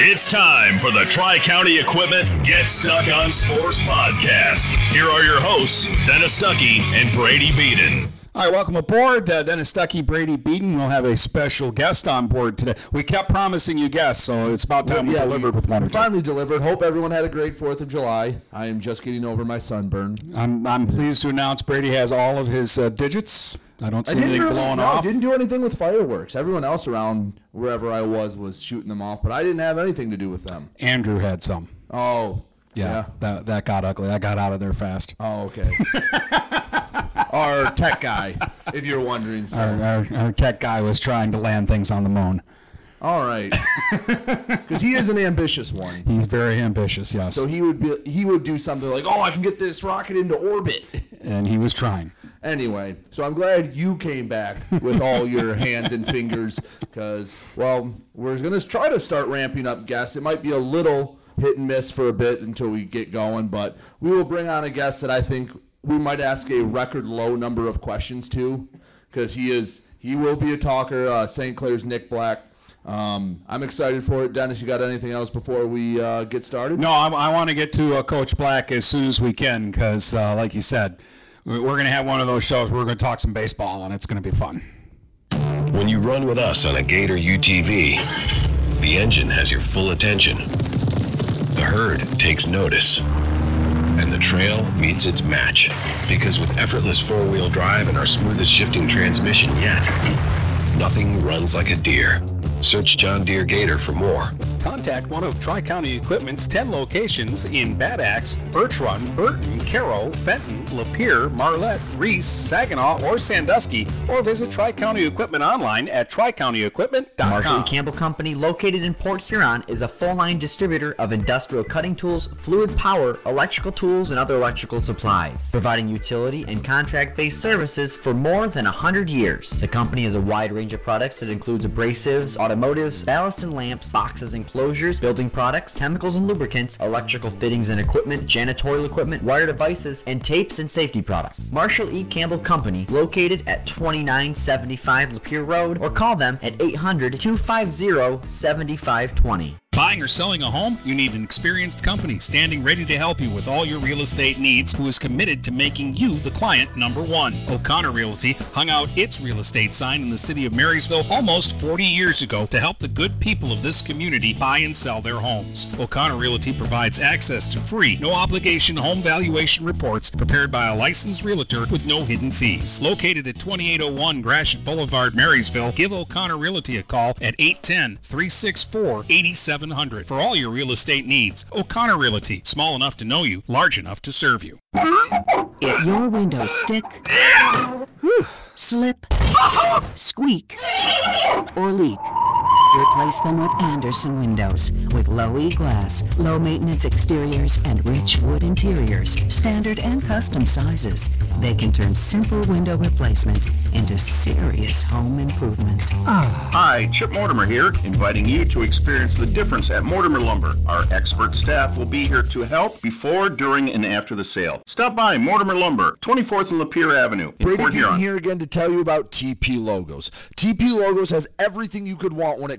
It's time for the Tri County Equipment Get Stuck on Sports podcast. Here are your hosts, Dennis Stuckey and Brady Beaton. All right, welcome aboard. Dennis Stuckey, Brady Beaton. We'll have a special guest on board today. We kept promising you guests, so it's about time we delivered with one or two. Finally delivered. Hope everyone had a great 4th of July. I am just getting over my sunburn. I'm pleased to announce Brady has all of his digits. I don't see anything blowing off. I didn't do anything with fireworks. Everyone else around wherever I was shooting them off, but I didn't have anything to do with them. Andrew had some. Oh, yeah. That got ugly. I got out of there fast. Oh, okay. Our tech guy, if you're wondering. So. Our tech guy was trying to land things on the moon. All right. Because he is an ambitious one. He's very ambitious, yes. So he would do something like, I can get this rocket into orbit. And he was trying. Anyway, so I'm glad you came back with all your hands and fingers because, we're going to try to start ramping up guests. It might be a little hit and miss for a bit until we get going, but we will bring on a guest that I think we might ask a record low number of questions to because he will be a talker, St. Clair's Nick Black. I'm excited for it. Dennis, you got anything else before we get started? No, I want to get to Coach Black as soon as we can because, like you said, we're going to have one of those shows where we're going to talk some baseball, and it's going to be fun. When you run with us on a Gator UTV, the engine has your full attention, the herd takes notice, and the trail meets its match. Because with effortless four-wheel drive and our smoothest shifting transmission yet, nothing runs like a deer. Search John Deere Gator for more. Contact one of Tri-County Equipment's 10 locations in Bad Axe, Birch Run, Burton, Caro, Fenton, Lapeer, Marlette, Reese, Saginaw, or Sandusky, or visit Tri-County Equipment online at tricountyequipment.com. Marshall & Campbell Company, located in Port Huron, is a full-line distributor of industrial cutting tools, fluid power, electrical tools, and other electrical supplies, providing utility and contract-based services for more than 100 years. The company has a wide range of products that includes abrasives, automotives, ballast and lamps, boxes and closures, building products, chemicals and lubricants, electrical fittings and equipment, janitorial equipment, wire devices, and tapes and safety products. Marshall E. Campbell Company, located at 2975 Lapeer Road, or call them at 800-250-7520. Buying or selling a home? You need an experienced company standing ready to help you with all your real estate needs who is committed to making you the client number one. O'Connor Realty hung out its real estate sign in the city of Marysville almost 40 years ago to help the good people of this community buy and sell their homes. O'Connor Realty provides access to free, no-obligation home valuation reports prepared by a licensed realtor with no hidden fees. Located at 2801 Gratiot Boulevard, Marysville, give O'Connor Realty a call at 810-364-8700. For all your real estate needs. O'Connor Realty, small enough to know you, large enough to serve you. If your windows stick, slip, squeak, or leak, replace them with Anderson Windows. With low-E glass, low-maintenance exteriors, and rich wood interiors, standard and custom sizes, they can turn simple window replacement into serious home improvement. Hi, Chip Mortimer here, inviting you to experience the difference at Mortimer Lumber. Our expert staff will be here to help before, during, and after the sale. Stop by Mortimer Lumber, 24th and Lapeer Avenue in Port Huron. I'm here again to tell you about TP Logos. TP Logos has everything you could want when it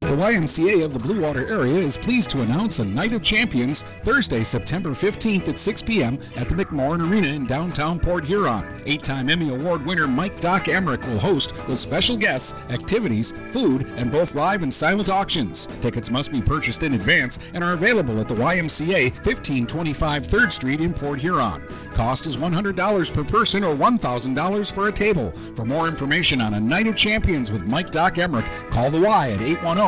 The YMCA of the Blue Water area is pleased to announce a Night of Champions Thursday, September 15th at 6 p.m. at the McMorran Arena in downtown Port Huron. 8-time Emmy Award winner Mike Doc Emmerich will host with special guests, activities, food, and both live and silent auctions. Tickets must be purchased in advance and are available at the YMCA, 1525 3rd Street in Port Huron. Cost is $100 per person or $1,000 for a table. For more information on a Night of Champions with Mike Doc Emmerich, call the Y at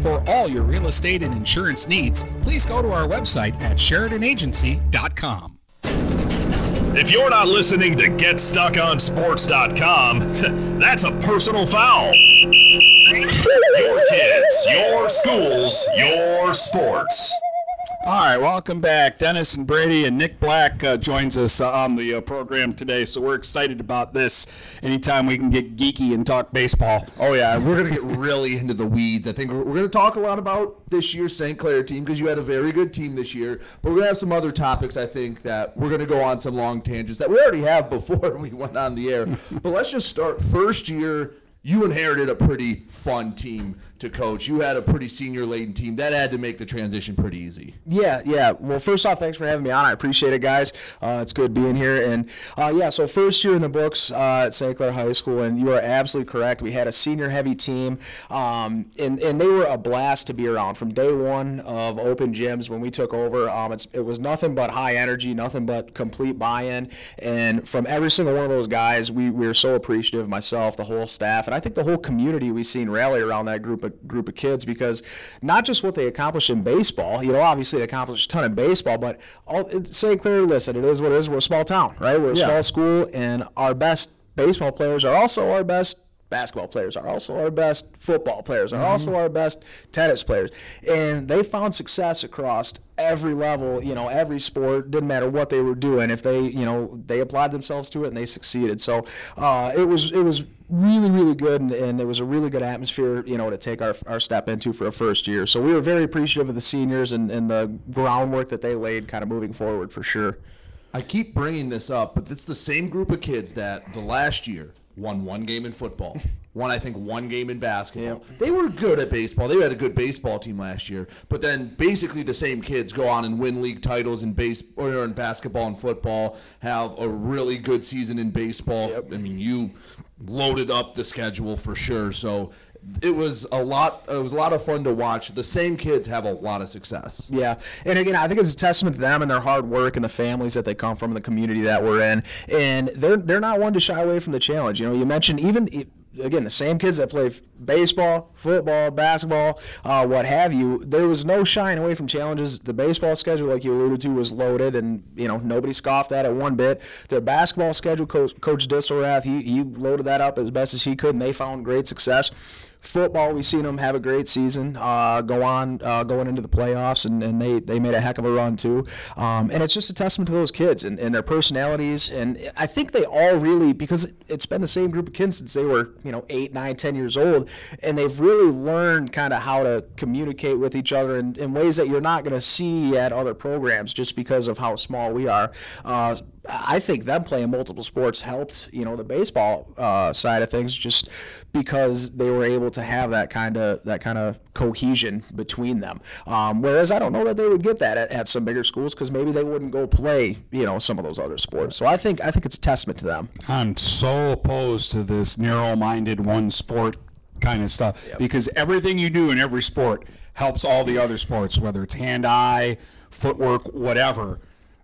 For all your real estate and insurance needs, please go to our website at SheridanAgency.com. If you're not listening to GetStuckOnSports.com, that's a personal foul. Your kids, your schools, your sports. All right, welcome back. Dennis and Brady and Nick Black joins us on the program today, so we're excited about this. Anytime we can get geeky and talk baseball. Oh, yeah, we're going to get really into the weeds. I think we're going to talk a lot about this year's St. Clair team because you had a very good team this year, but we're going to have some other topics, I think, that we're going to go on some long tangents that we already have before we went on the air. But let's just start first year. You inherited a pretty fun team to coach. You had a pretty senior-laden team. That had to make the transition pretty easy. Yeah. Well, first off, thanks for having me on. I appreciate it, guys. It's good being here. And, so first year in the books at St. Clair High School, and you are absolutely correct. We had a senior-heavy team, and they were a blast to be around. From day one of open gyms when we took over, it was nothing but high energy, nothing but complete buy-in. And from every single one of those guys, we were so appreciative, myself, the whole staff, and I think the whole community we've seen rally around that group of kids, because not just what they accomplished in baseball, obviously they accomplished a ton in baseball, but St. Clair, listen, it is what it is. We're a small town, right? We're a small school, and our best baseball players are also our best basketball players, are also our best football players, are also our best tennis players. And they found success across every level, every sport, didn't matter what they were doing. If they, they applied themselves to it and they succeeded. So it was really, really good, and it was a really good atmosphere, to take our step into for a first year. So we were very appreciative of the seniors and the groundwork that they laid kind of moving forward for sure. I keep bringing this up, but it's the same group of kids that the last year won one game in football, one game in basketball. Yep. They were good at baseball. They had a good baseball team last year, but then basically the same kids go on and win league titles in baseball or in basketball and football, have a really good season in baseball. Yep. I mean, you loaded up the schedule for sure. So it was a lot of fun to watch. The same kids have a lot of success. Yeah. And again, I think it's a testament to them and their hard work and the families that they come from and the community that we're in. And they're not one to shy away from the challenge. You mentioned even again, the same kids that play baseball, football, basketball, what have you, there was no shying away from challenges. The baseball schedule, like you alluded to, was loaded, and, nobody scoffed at it one bit. Their basketball schedule, Coach Distelrath, he loaded that up as best as he could, and they found great success. Football, we've seen them have a great season, going into the playoffs, and they made a heck of a run too. And it's just a testament to those kids and their personalities. And I think they all really, because it's been the same group of kids since they were, 8, 9, 10 years old, and they've really learned kind of how to communicate with each other in ways that you're not going to see at other programs just because of how small we are. I think them playing multiple sports helped, the baseball side of things, just because they were able to have that kind of cohesion between them. Whereas I don't know that they would get that at some bigger schools, because maybe they wouldn't go play, some of those other sports. So I think it's a testament to them. I'm so opposed to this narrow-minded one sport kind of stuff, yep. Because everything you do in every sport helps all the other sports, whether it's hand-eye, footwork, whatever.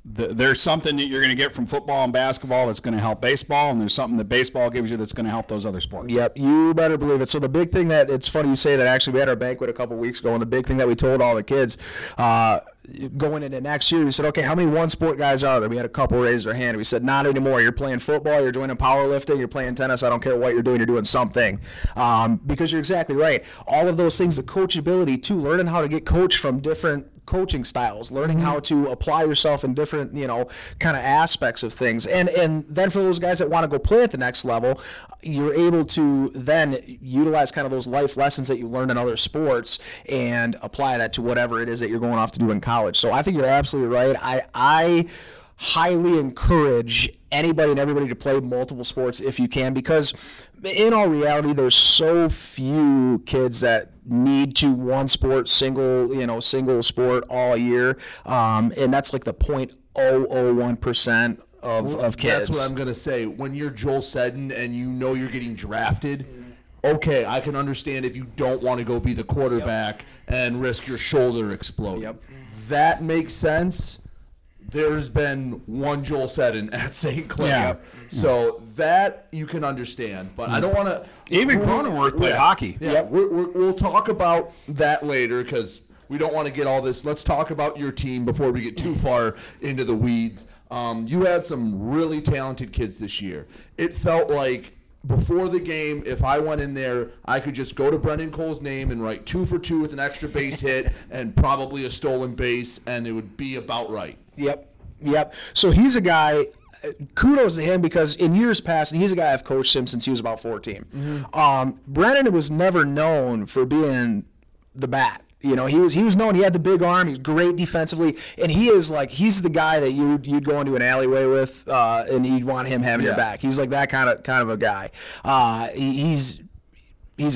There's something that you're going to get from football and basketball that's going to help baseball, and there's something that baseball gives you that's going to help those other sports. Yep, you better believe it. So the big thing that, it's funny you say that, actually we had our banquet a couple weeks ago, and the big thing that we told all the kids going into next year, we said, okay, how many one-sport guys are there? We had a couple raise their hand. We said, not anymore. You're playing football, you're joining powerlifting, you're playing tennis. I don't care what you're doing something. Because you're exactly right. All of those things, the coachability, too, learning how to get coached from different coaching styles, learning how to apply yourself in different, kind of aspects of things. And then for those guys that want to go play at the next level, you're able to then utilize kind of those life lessons that you learned in other sports and apply that to whatever it is that you're going off to do in college. So I think you're absolutely right. I highly encourage anybody and everybody to play multiple sports if you can, because in all reality, there's so few kids that need to one sport, single sport all year. And that's like the 0.001% of kids. That's what I'm going to say. When you're Joel Seddon and you're getting drafted, okay, I can understand if you don't want to go be the quarterback and risk your shoulder exploding. Yep. That makes sense. There's been one Joel Seddon at St. Clair. Yeah. So that you can understand. But I don't want to... Even Cronenworth played hockey. Yeah, yep. We'll talk about that later, because we don't want to get all this. Let's talk about your team before we get too far into the weeds. You had some really talented kids this year. It felt like before the game, if I went in there, I could just go to Brendan Cole's name and write 2 for 2 with an extra base hit and probably a stolen base, and it would be about right. Yep. So he's a guy, kudos to him, because in years past, he's a guy I've coached him since he was about 14. Mm-hmm. Brennan was never known for being the bat. He was known, he had the big arm, he's great defensively, and he is like, he's the guy that you'd go into an alleyway with, and you'd want him having your back. He's like that kind of a guy. He's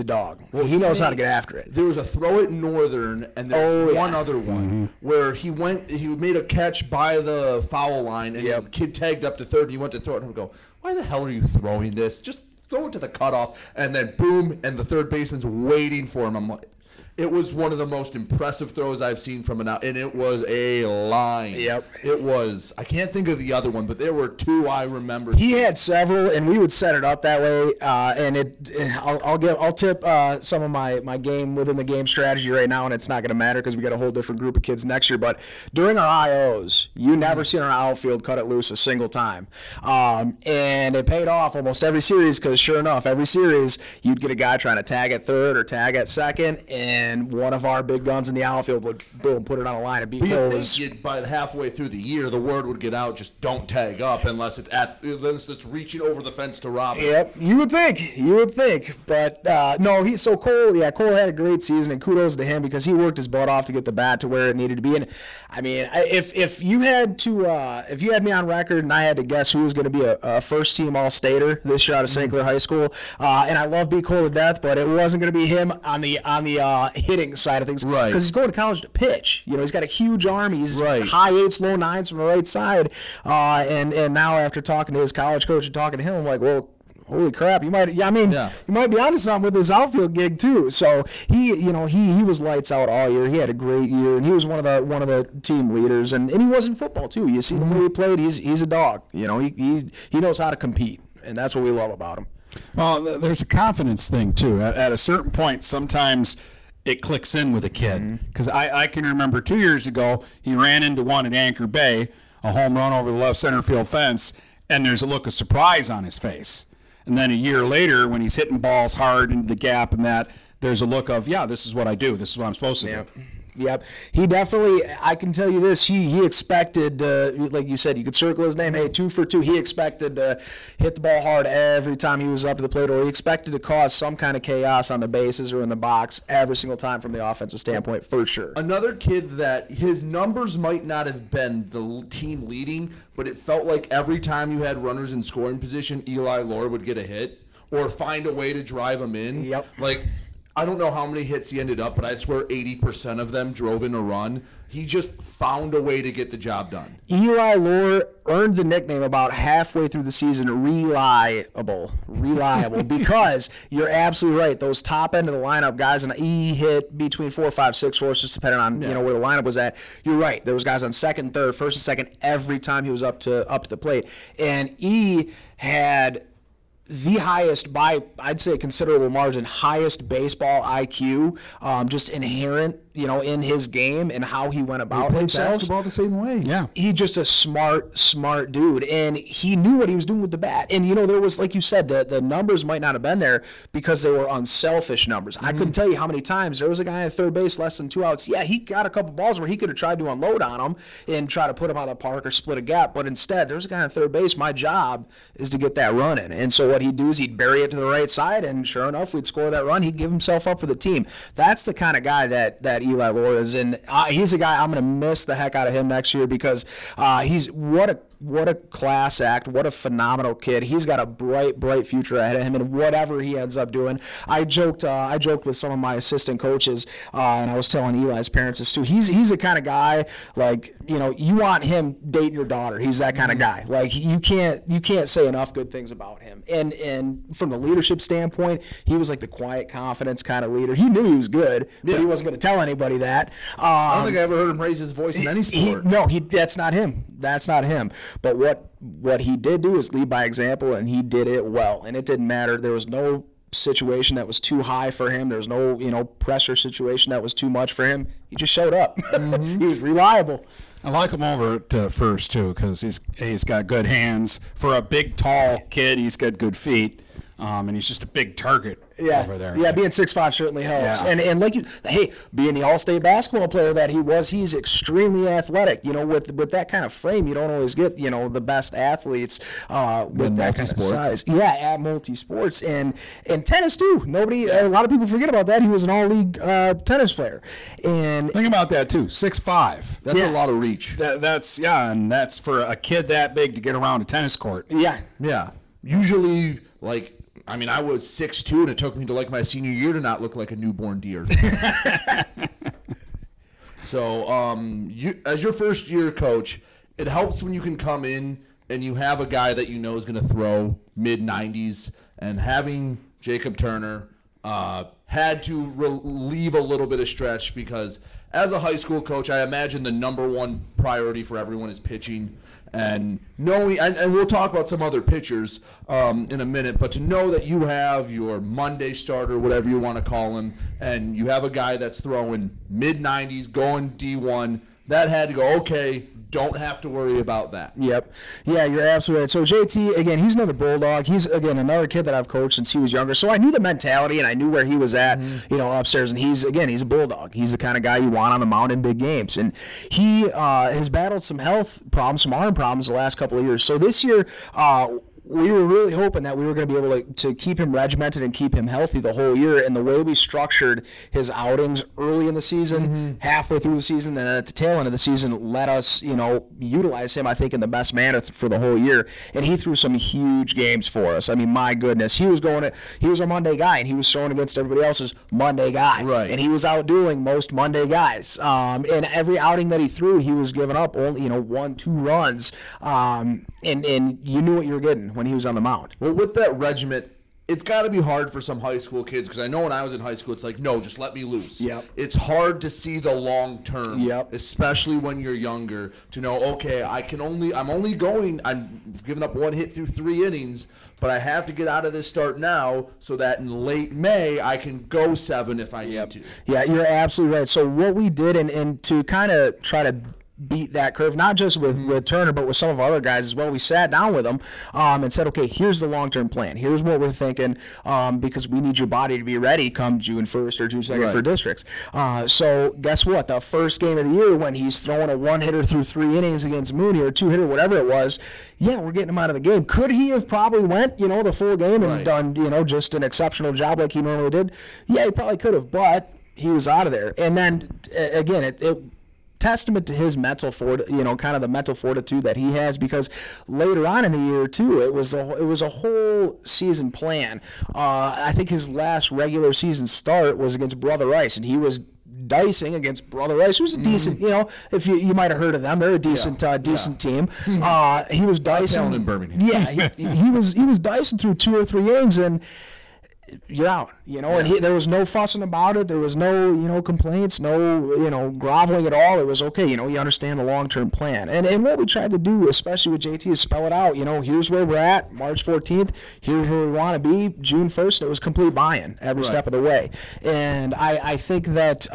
a dog. Well, he knows how to get after it. There was a throw at Northern, and there was one other one where he made a catch by the foul line, and the kid tagged up to third, and he went to throw it, and I go, why the hell are you throwing this? Just throw it to the cutoff, and then boom, and the third baseman's waiting for him. I'm like, it was one of the most impressive throws I've seen from an out, and it was a line. Yep. It was, I can't think of the other one, but there were two I remember. He had several, and we would set it up that way. I'll tip some of my game within the game strategy right now, and it's not going to matter because we got a whole different group of kids next year. But during our IOs, you never seen our outfield cut it loose a single time, and it paid off almost every series, because sure enough, every series you'd get a guy trying to tag at third or tag at second, and one of our big guns in the outfield would, boom, put it on a line and beat those. By halfway through the year, the word would get out, just don't tag up unless it's reaching over the fence to rob it. Yep, you would think. But, no, Cole had a great season, and kudos to him, because he worked his butt off to get the bat to where it needed to be. And, I mean, if you had me on record and I had to guess who was going to be a first-team All-Stater this year out of St. Clair High School, and I love B. Cole to death, but it wasn't going to be him on the hitting side of things, right? Because he's going to college to pitch. He's got a huge arm. He's high 8s, low 9s from the right side. And now after talking to his college coach and talking to him, I'm like, well, holy crap! You might be onto something with his outfield gig too. So he was lights out all year. He had a great year, and he was one of the team leaders. And he was in football too. You see the way he played. He's a dog. He knows how to compete, and that's what we love about him. Well, there's a confidence thing too. At a certain point, sometimes it clicks in with a kid, because I can remember 2 years ago he ran into one at Anchor Bay, a home run over the left center field fence, and there's a look of surprise on his face. And then a year later, when he's hitting balls hard into the gap and that, there's a look of, yeah, this is what I do. This is what I'm supposed to do. Yep. He definitely, I can tell you this, he expected, like you said, you could circle his name, hey, 2 for 2. He expected to hit the ball hard every time he was up to the plate, or he expected to cause some kind of chaos on the bases or in the box every single time from the offensive standpoint, for sure. Another kid that his numbers might not have been the team leading, but it felt like every time you had runners in scoring position, Eli Lohr would get a hit or find a way to drive them in. Yep. Like, I don't know how many hits he ended up, but I swear 80% of them drove in a run. He just found a way to get the job done. Eli Lohr earned the nickname about halfway through the season, reliable, because you're absolutely right. Those top end of the lineup guys, and he hit between 4, 5, 6 fours, just depending on where the lineup was at. You're right. There was guys on second, third, first, and second every time he was up to the plate, and he had the highest, by I'd say considerable margin, highest baseball IQ, just inherent, in his game and how he went about himself. Basketball the same way. Yeah, he's just a smart dude, and he knew what he was doing with the bat. And there was, like you said, the numbers might not have been there because they were unselfish numbers. Mm-hmm. I couldn't tell you how many times there was a guy at third base, less than 2 outs. Yeah, he got a couple balls where he could have tried to unload on him and try to put him out of the park or split a gap, but instead there was a guy at third base. My job is to get that run in, and so what he'd do is he'd bury it to the right side, and sure enough, we'd score that run. He'd give himself up for the team. That's the kind of guy that Eli Lohr is, and he's a guy I'm going to miss the heck out of him next year, because he's what a class act, what a phenomenal kid. He's got a bright future ahead of him, and whatever he ends up doing. I joked with some of my assistant coaches, and I was telling Eli's parents this too. He's the kind of guy, like, you want him dating your daughter. He's that kind of guy. Like, you can't say enough good things about him. And from the leadership standpoint, he was like the quiet confidence kind of leader. He knew he was good, but he wasn't going to tell anybody that. I don't think I ever heard him raise his voice in any sport. That's not him. That's not him. But what he did do is lead by example, and he did it well. And it didn't matter. There was no situation that was too high for him. There was no, pressure situation that was too much for him. He just showed up. Mm-hmm. He was reliable. I like him over to first, too, because he's got good hands. For a big, tall kid, he's got good feet, and he's just a big target. Yeah, over there. Yeah, being 6'5" certainly helps. Yeah. And like you, hey, being the all-state basketball player that he was, he's extremely athletic. With that kind of frame, you don't always get, the best athletes with that kind of size. Yeah, at multi-sports. And tennis, too. A lot of people forget about that. He was an all-league tennis player. And think about that, too. 6'5". That's a lot of reach. And that's for a kid that big to get around a tennis court. Yeah. Yeah. Usually, I was 6'2", and it took me to my senior year to not look like a newborn deer. So, you, as your first year coach, it helps when you can come in and you have a guy that you know is going to throw mid-90s, and having Jacob Turner had to relieve a little bit of stretch, because as a high school coach, I imagine the number one priority for everyone is pitching. And knowing, and we'll talk about some other pitchers in a minute, but to know that you have your Monday starter, whatever you want to call him, and you have a guy that's throwing mid-90s, going D1, that had to go, okay, don't have to worry about that. Yep. Yeah, you're absolutely right. So JT, again, he's another Bulldog. He's, again, another kid that I've coached since he was younger. So I knew the mentality, and I knew where he was at, upstairs. And he's a Bulldog. He's the kind of guy you want on the mound in big games. And he has battled some health problems, some arm problems the last couple of years. So this year, we were really hoping that we were going to be able to keep him regimented and keep him healthy the whole year. And the way we structured his outings early in the season, halfway through the season, and at the tail end of the season let us, utilize him, I think, in the best manner for the whole year. And he threw some huge games for us. I mean, my goodness. He was a Monday guy, and he was throwing against everybody else's Monday guy. Right. And he was out-dueling most Monday guys. And every outing that he threw, he was giving up only, 1-2 runs. And you knew what you were getting when he was on the mound. Well, with that regiment, it's got to be hard for some high school kids, because I know when I was in high school, it's like, no, just let me loose. Yep. It's hard to see the long term, especially when you're younger, to know, okay, I'm giving up one hit through 3 innings, but I have to get out of this start now so that in late May I can go 7 if I need to. Yeah, you're absolutely right. So what we did, and to kind of try to beat that curve, not just with Turner, but with some of our other guys as well. We sat down with them and said, okay, here's the long-term plan. Here's what we're thinking because we need your body to be ready come June 1st or June 2nd for districts. So guess what? The first game of the year when he's throwing a one-hitter through three innings against Mooney or two-hitter, whatever it was, yeah, we're getting him out of the game. Could he have probably went, the full game and done, just an exceptional job like he normally did? Yeah, he probably could have, but he was out of there. And then, again, it testament to his mental the mental fortitude that he has, because later on in the year too, it was a whole season plan. I think his last regular season start was against Brother Rice, and he was dicing against Brother Rice, who's a decent, if you might have heard of them, they're a decent team. He was dicing in Birmingham. Yeah, he was dicing through two or three innings and you're out, and there was no fussing about it. There was no, complaints, no, groveling at all. It was okay. You understand the long-term plan. And what we tried to do, especially with JT, is spell it out. Here's where we're at, March 14th. Here's where we want to be, June 1st. It was complete buy-in every step of the way. And I think that,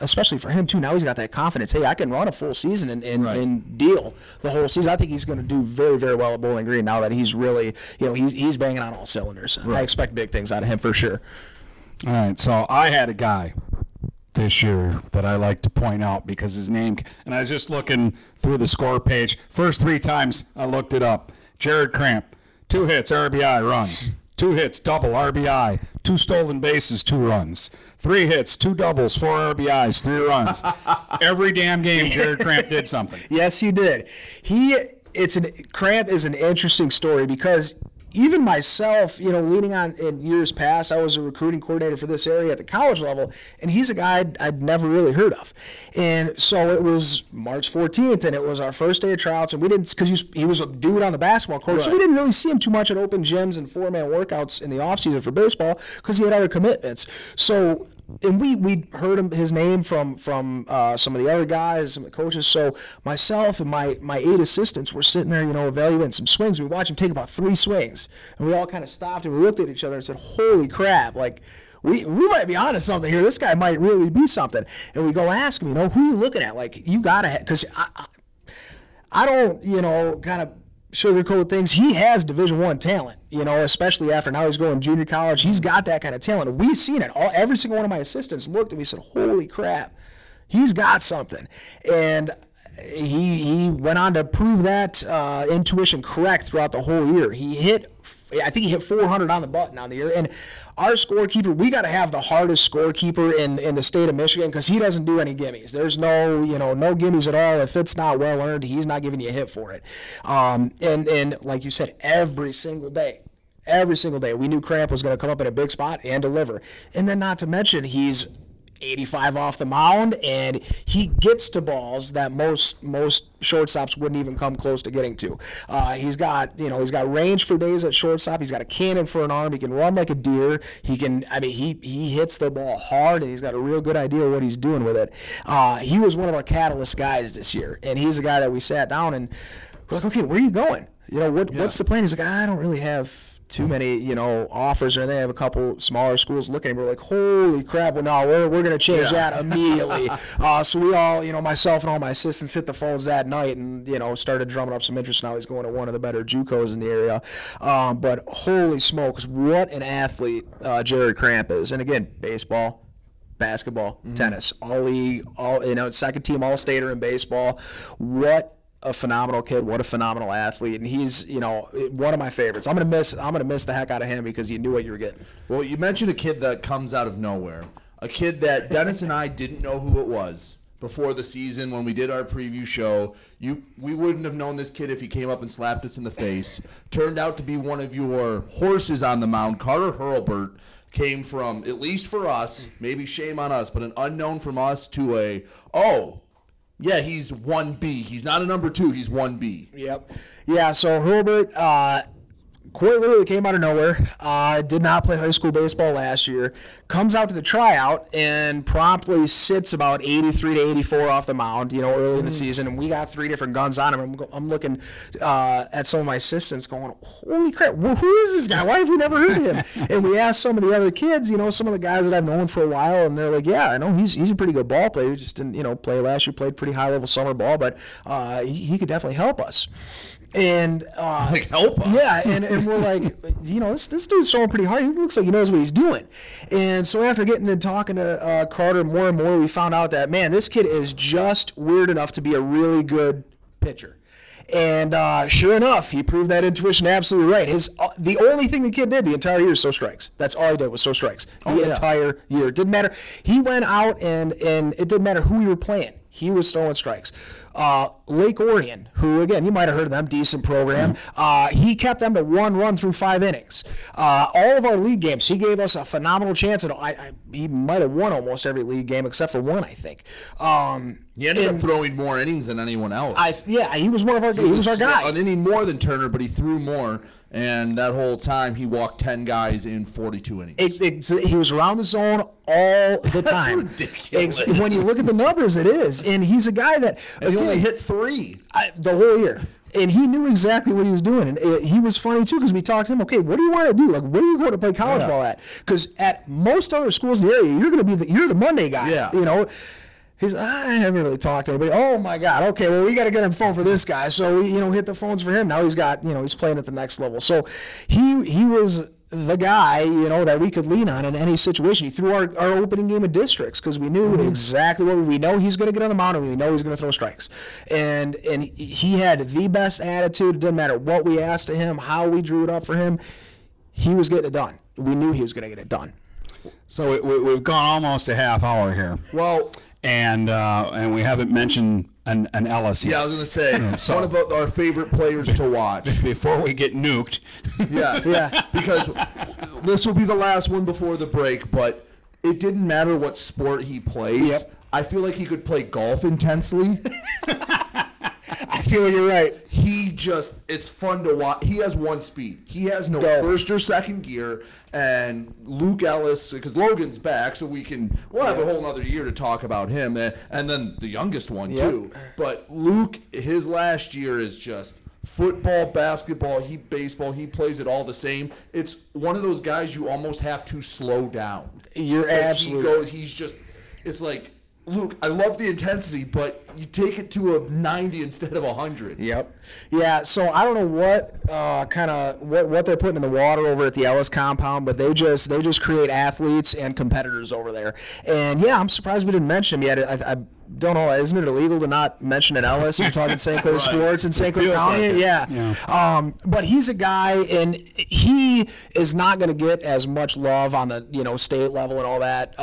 especially for him, too, now he's got that confidence. Hey, I can run a full season and deal the whole season. I think he's going to do very, very well at Bowling Green now that he's really, he's banging on all cylinders. Right. I expect big things out of him for sure. All right, so I had a guy this year that I like to point out because his name, and I was just looking through the score page. First three times I looked it up. Jared Kramp, 2 hits, RBI, run. 2 hits, double, RBI. 2 stolen bases, 2 runs. 3 hits, 2 doubles, 4 RBIs, 3 runs. Every damn game, Jared Kramp did something. Yes, he did. Kramp is an interesting story because even myself, leaning on in years past, I was a recruiting coordinator for this area at the college level, and he's a guy I'd never really heard of. And so it was March 14th, and it was our first day of tryouts, and we didn't, because he was a dude on the basketball court, so we didn't really see him too much at open gyms and four-man workouts in the offseason for baseball because he had other commitments. So, and we heard his name from some of the other guys, some of the coaches. So myself and my 8 assistants were sitting there, evaluating some swings. We watched him take about 3 swings, and we all kind of stopped and we looked at each other and said, "Holy crap! Like, we might be onto something here. This guy might really be something." And we go ask him, "Who are you looking at? Like, you gotta, because I don't, kind of sugarcoat things. He has Division I talent." Especially after now he's going junior college, he's got that kind of talent. We've seen it. Every single one of my assistants looked and we said, "Holy crap, he's got something." And he went on to prove that intuition correct throughout the whole year. I think he hit 400 on the button on the year. And our scorekeeper, we got to have the hardest scorekeeper in the state of Michigan because he doesn't do any gimmies. There's no, no gimmies at all. If it's not well earned, he's not giving you a hit for it. And like you said, every single day, we knew Kramp was going to come up in a big spot and deliver. And then not to mention, he's 85 off the mound, and he gets to balls that most shortstops wouldn't even come close to getting to. He's got range for days at shortstop. He's got a cannon for an arm. He can run like a deer. He hits the ball hard, and he's got a real good idea of what he's doing with it. He was one of our catalyst guys this year, and he's a guy that we sat down and we're like, "Okay, where are you going? What's the plan?" He's like, "I don't really have too many, offers," or they have a couple smaller schools looking at him. We're like, "Holy crap, well, no, we're going to change that immediately." So we all, myself and all my assistants hit the phones that night and, started drumming up some interest. Now he's going to one of the better JUCOs in the area. But holy smokes, what an athlete Jared Kramp is. And again, baseball, basketball, tennis, all league, all, second team All-Stater in baseball. What a phenomenal kid, what a phenomenal athlete, and he's one of my favorites. I'm gonna miss the heck out of him because you knew what you were getting. Well, you mentioned a kid that comes out of nowhere, a kid that Dennis and I didn't know who it was before the season when we did our preview show. We wouldn't have known this kid if he came up and slapped us in the face. Turned out to be one of your horses on the mound. Carter Hurlbert came from, at least for us, maybe shame on us, but an unknown from us to yeah, he's 1B. He's not a number 2. He's 1B. Yep. Yeah, so Hurlbert, Coy literally came out of nowhere, did not play high school baseball last year, comes out to the tryout and promptly sits about 83 to 84 off the mound, you know, early in the season. And we got three different guns on him. I'm looking at some of my assistants going, holy crap, who is this guy? Why have we never heard of him? And we asked some of the other kids, you know, some of the guys that I've known for a while, and they're like, yeah, I know he's a pretty good ball player. He just didn't, you know, play last year, played pretty high-level summer ball, but he could definitely help us. And help us. Yeah, and we're like, you know, this dude's throwing pretty hard. He looks like he knows what he's doing. And so after getting and talking to Carter more and more, we found out that, man, this kid is just weird enough to be a really good pitcher. And sure enough, he proved that intuition absolutely right. The only thing the kid did the entire year was throw strikes. That's all he did was throw strikes entire year. It didn't matter. He went out, and it didn't matter who we were playing. He was throwing strikes. Lake Orion, who, again, you might have heard of them, decent program. He kept them to one run through 5 innings. All of our league games, he gave us a phenomenal chance. And he might have won almost every league game except for one, I think. He ended up throwing more innings than anyone else. He was one of our guys. He was our guy. An inning more than Turner, but he threw more. And that whole time, he walked 10 guys in 42 innings. He was around the zone all the time. That's ridiculous. When you look at the numbers, it is. And he's a guy that... And he only hit 3 the whole year. And he knew exactly what he was doing. And he was funny, too, because we talked to him, okay, what do you want to do? Like, where are you going to play college ball at? Because at most other schools in the area, you're going to be you're the Monday guy, you know. He's, I haven't really talked to anybody. Oh, my God. Okay, well, we got to get him a phone for this guy. So we, you know, hit the phones for him. Now he's got, you know, he's playing at the next level. So he was the guy, you know, that we could lean on in any situation. He threw our opening game of districts because we knew exactly what we know he's going to get on the mound and we know he's going to throw strikes. And he had the best attitude. It didn't matter what we asked of him, how we drew it up for him. He was getting it done. We knew he was going to get it done. So we've gone almost a half hour here. Well... And we haven't mentioned an Ellis yet. Yeah, I was going to say, one of our favorite players to watch. Before we get nuked. Yeah, because this will be the last one before the break, but it didn't matter what sport he plays. Yep. I feel like he could play golf intensely. I feel you're right. He just, it's fun to watch. He has one speed. He has no first or second gear. And Luke Ellis, because Logan's back, so we'll have a whole other year to talk about him. And then the youngest one, too. But Luke, his last year is just football, basketball, baseball. He plays it all the same. It's one of those guys you almost have to slow down. You're absolutely right. He's just, it's like, Luke, I love the intensity, but you take it to a 90 instead of 100. Yep. Yeah, so I don't know what they're putting in the water over at the Ellis compound, but they just create athletes and competitors over there. And, yeah, I'm surprised we didn't mention him yet. I don't know, isn't it illegal to not mention an Ellis? You're talking St. Clair Sports and St. Clair County? Like yeah. But he's a guy, and he is not going to get as much love on the, you know, state level and all that,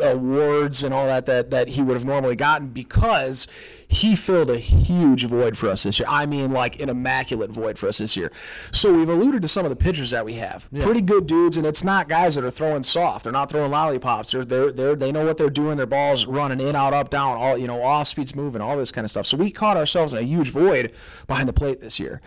awards and all that he would have normally gotten because he filled a huge void for us this year. I mean, like an immaculate void for us this year. So we've alluded to some of the pitchers that we have. Yeah. Pretty good dudes, and it's not guys that are throwing soft. They're not throwing lollipops. They know what they're doing. Their ball's running in, out, up, down, all, you know, off speed's moving, all this kind of stuff. So we caught ourselves in a huge void behind the plate this year.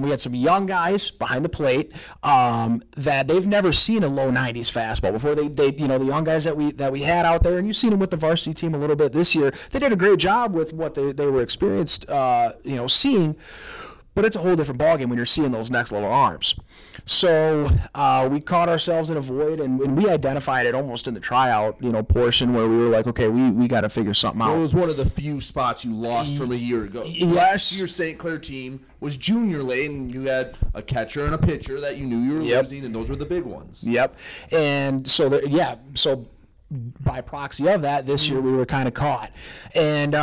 We had some young guys behind the plate that they've never seen a low 90s fastball before. They you know, the young guys that we had out there, and you've seen them with the varsity team a little bit this year. They did a great job with what they were experienced, you know, seeing, but it's a whole different ballgame when you're seeing those next level arms. So we caught ourselves in a void, and we identified it almost in the tryout, you know, portion where we were like, okay, we got to figure something out. It was one of the few spots you lost from a year ago. Yes. Last year's St. Clair team was junior late, and you had a catcher and a pitcher that you knew you were losing, and those were the big ones. Yep, and so, by proxy of that, this year we were kind of caught. And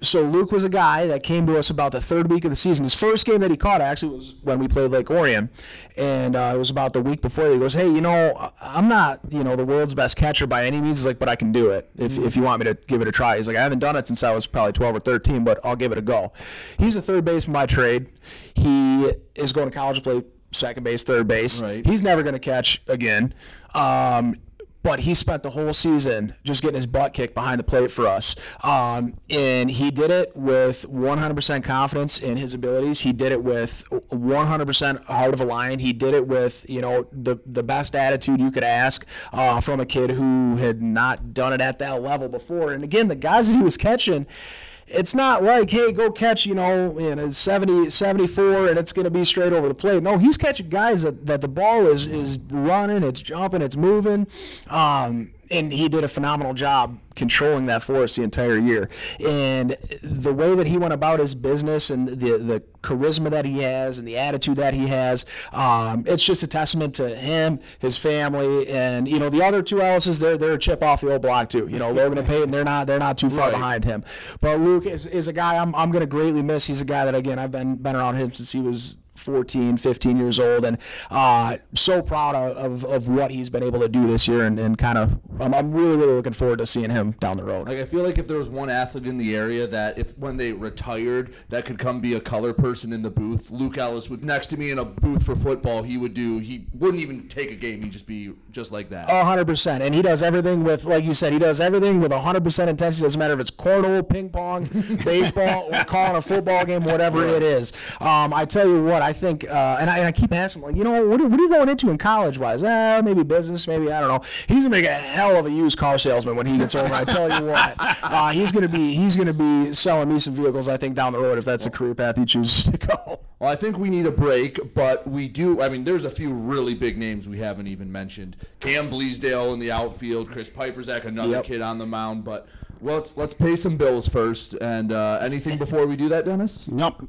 so Luke was a guy that came to us about the third week of the season. His first game that he caught actually was when we played Lake Orion. And it was about the week before. He goes, hey, you know, I'm not, you know, the world's best catcher by any means. He's like, but I can do it if you want me to give it a try. He's like, I haven't done it since I was probably 12 or 13, but I'll give it a go. He's a third baseman by trade. He is going to college to play second base, third base. Right. He's never going to catch again. but he spent the whole season just getting his butt kicked behind the plate for us. And he did it with 100% confidence in his abilities. He did it with 100% heart of a lion. He did it with, you know, the best attitude you could ask from a kid who had not done it at that level before. And again, the guys that he was catching, it's not like, hey, go catch, you know, in a 74 and it's going to be straight over the plate. No, he's catching guys that the ball is running, it's jumping, it's moving. And he did a phenomenal job controlling that for us the entire year. And the way that he went about his business and the charisma that he has and the attitude that he has, it's just a testament to him, his family, and, you know, the other two Ellises, they're a chip off the old block too. You know, Logan and Peyton, they're not too far behind him. But Luke is a guy I'm going to greatly miss. He's a guy that, again, I've been around him since he was 14, 15 years old, and so proud of what he's been able to do this year, and kind of I'm really, really looking forward to seeing him down the road. Like, I feel like if there was one athlete in the area that if when they retired that could come be a color person in the booth, Luke Ellis would next to me in a booth for football. He wouldn't even take a game. He'd just be just like that. 100%. And he does everything with, like you said, 100% intensity. Doesn't matter if it's cornhole, ping pong, baseball, or calling a football game, whatever it is. I tell you what, I think, and I keep asking him, like, you know, what are you going into in college-wise? Maybe business, maybe, I don't know. He's going to be a hell of a used car salesman when he gets older. I tell you what, he's going to be selling me some vehicles, I think, down the road, if that's the career path he chooses to go. Well, I think we need a break, but we do. I mean, there's a few really big names we haven't even mentioned. Cam Bleasdale in the outfield, Chris Piperzak, another kid on the mound. But let's pay some bills first. And anything before we do that, Dennis? Nope.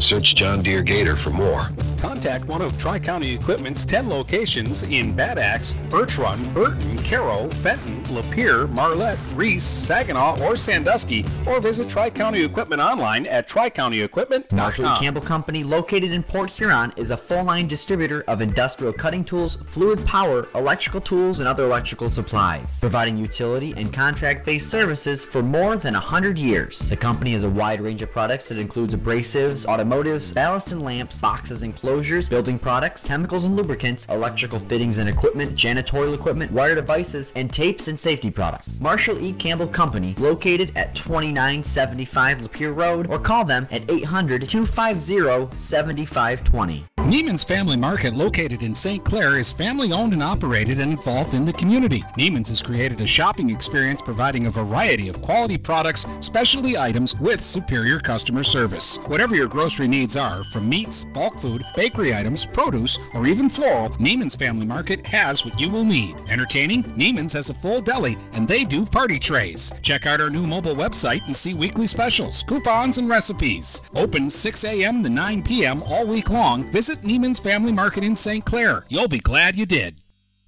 Search John Deere Gator for more. Contact one of Tri County Equipment's 10 locations in Bad Axe, Birch Run, Burton, Caro, Fenton, Lapeer, Marlette, Reese, Saginaw, or Sandusky, or visit Tri County Equipment online at tricountyequipment.com. Marshall Campbell Company, located in Port Huron, is a full-line distributor of industrial cutting tools, fluid power, electrical tools, and other electrical supplies, providing utility and contract-based services for more than 100 years. The company has a wide range of products that includes abrasives, automotives, ballast and lamps, boxes and closures, building products, chemicals and lubricants, electrical fittings and equipment, janitorial equipment, wire devices, and tapes and safety products. Marshall E. Campbell Company, located at 2975 Lapeer Road, or call them at 800-250-7520. Neiman's Family Market, located in St. Clair, is family-owned and operated and involved in the community. Neiman's has created a shopping experience providing a variety of quality products, specialty items with superior customer service. Whatever your grocery needs are, from meats, bulk food, bakery items, produce, or even floral, Neiman's Family Market has what you will need. Entertaining? Neiman's has a full deli, and they do party trays. Check out our new mobile website and see weekly specials, coupons, and recipes. Open 6 a.m. to 9 p.m. all week long. Visit Neiman's Family Market in St. Clair. You'll be glad you did.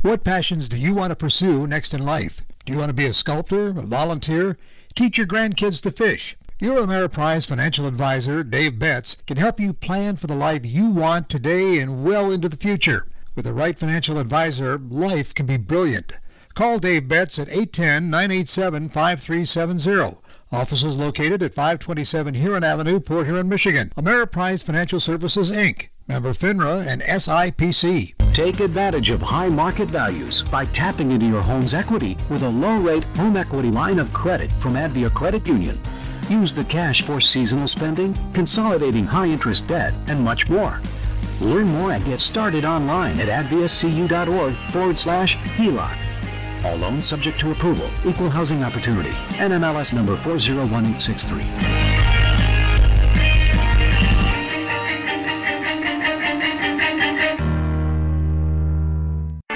What passions do you want to pursue next in life? Do you want to be a sculptor, a volunteer, teach your grandkids to fish? Your Ameriprise financial advisor, Dave Betts, can help you plan for the life you want today and well into the future. With the right financial advisor, life can be brilliant. Call Dave Betts at 810-987-5370. Office is located at 527 Huron Avenue, Port Huron, Michigan. Ameriprise Financial Services, Inc., member FINRA and SIPC. Take advantage of high market values by tapping into your home's equity with a low-rate home equity line of credit from Advia Credit Union. Use the cash for seasonal spending, consolidating high-interest debt, and much more. Learn more and get started online at advscu.org/HELOC. All loans subject to approval. Equal housing opportunity. NMLS number 401863.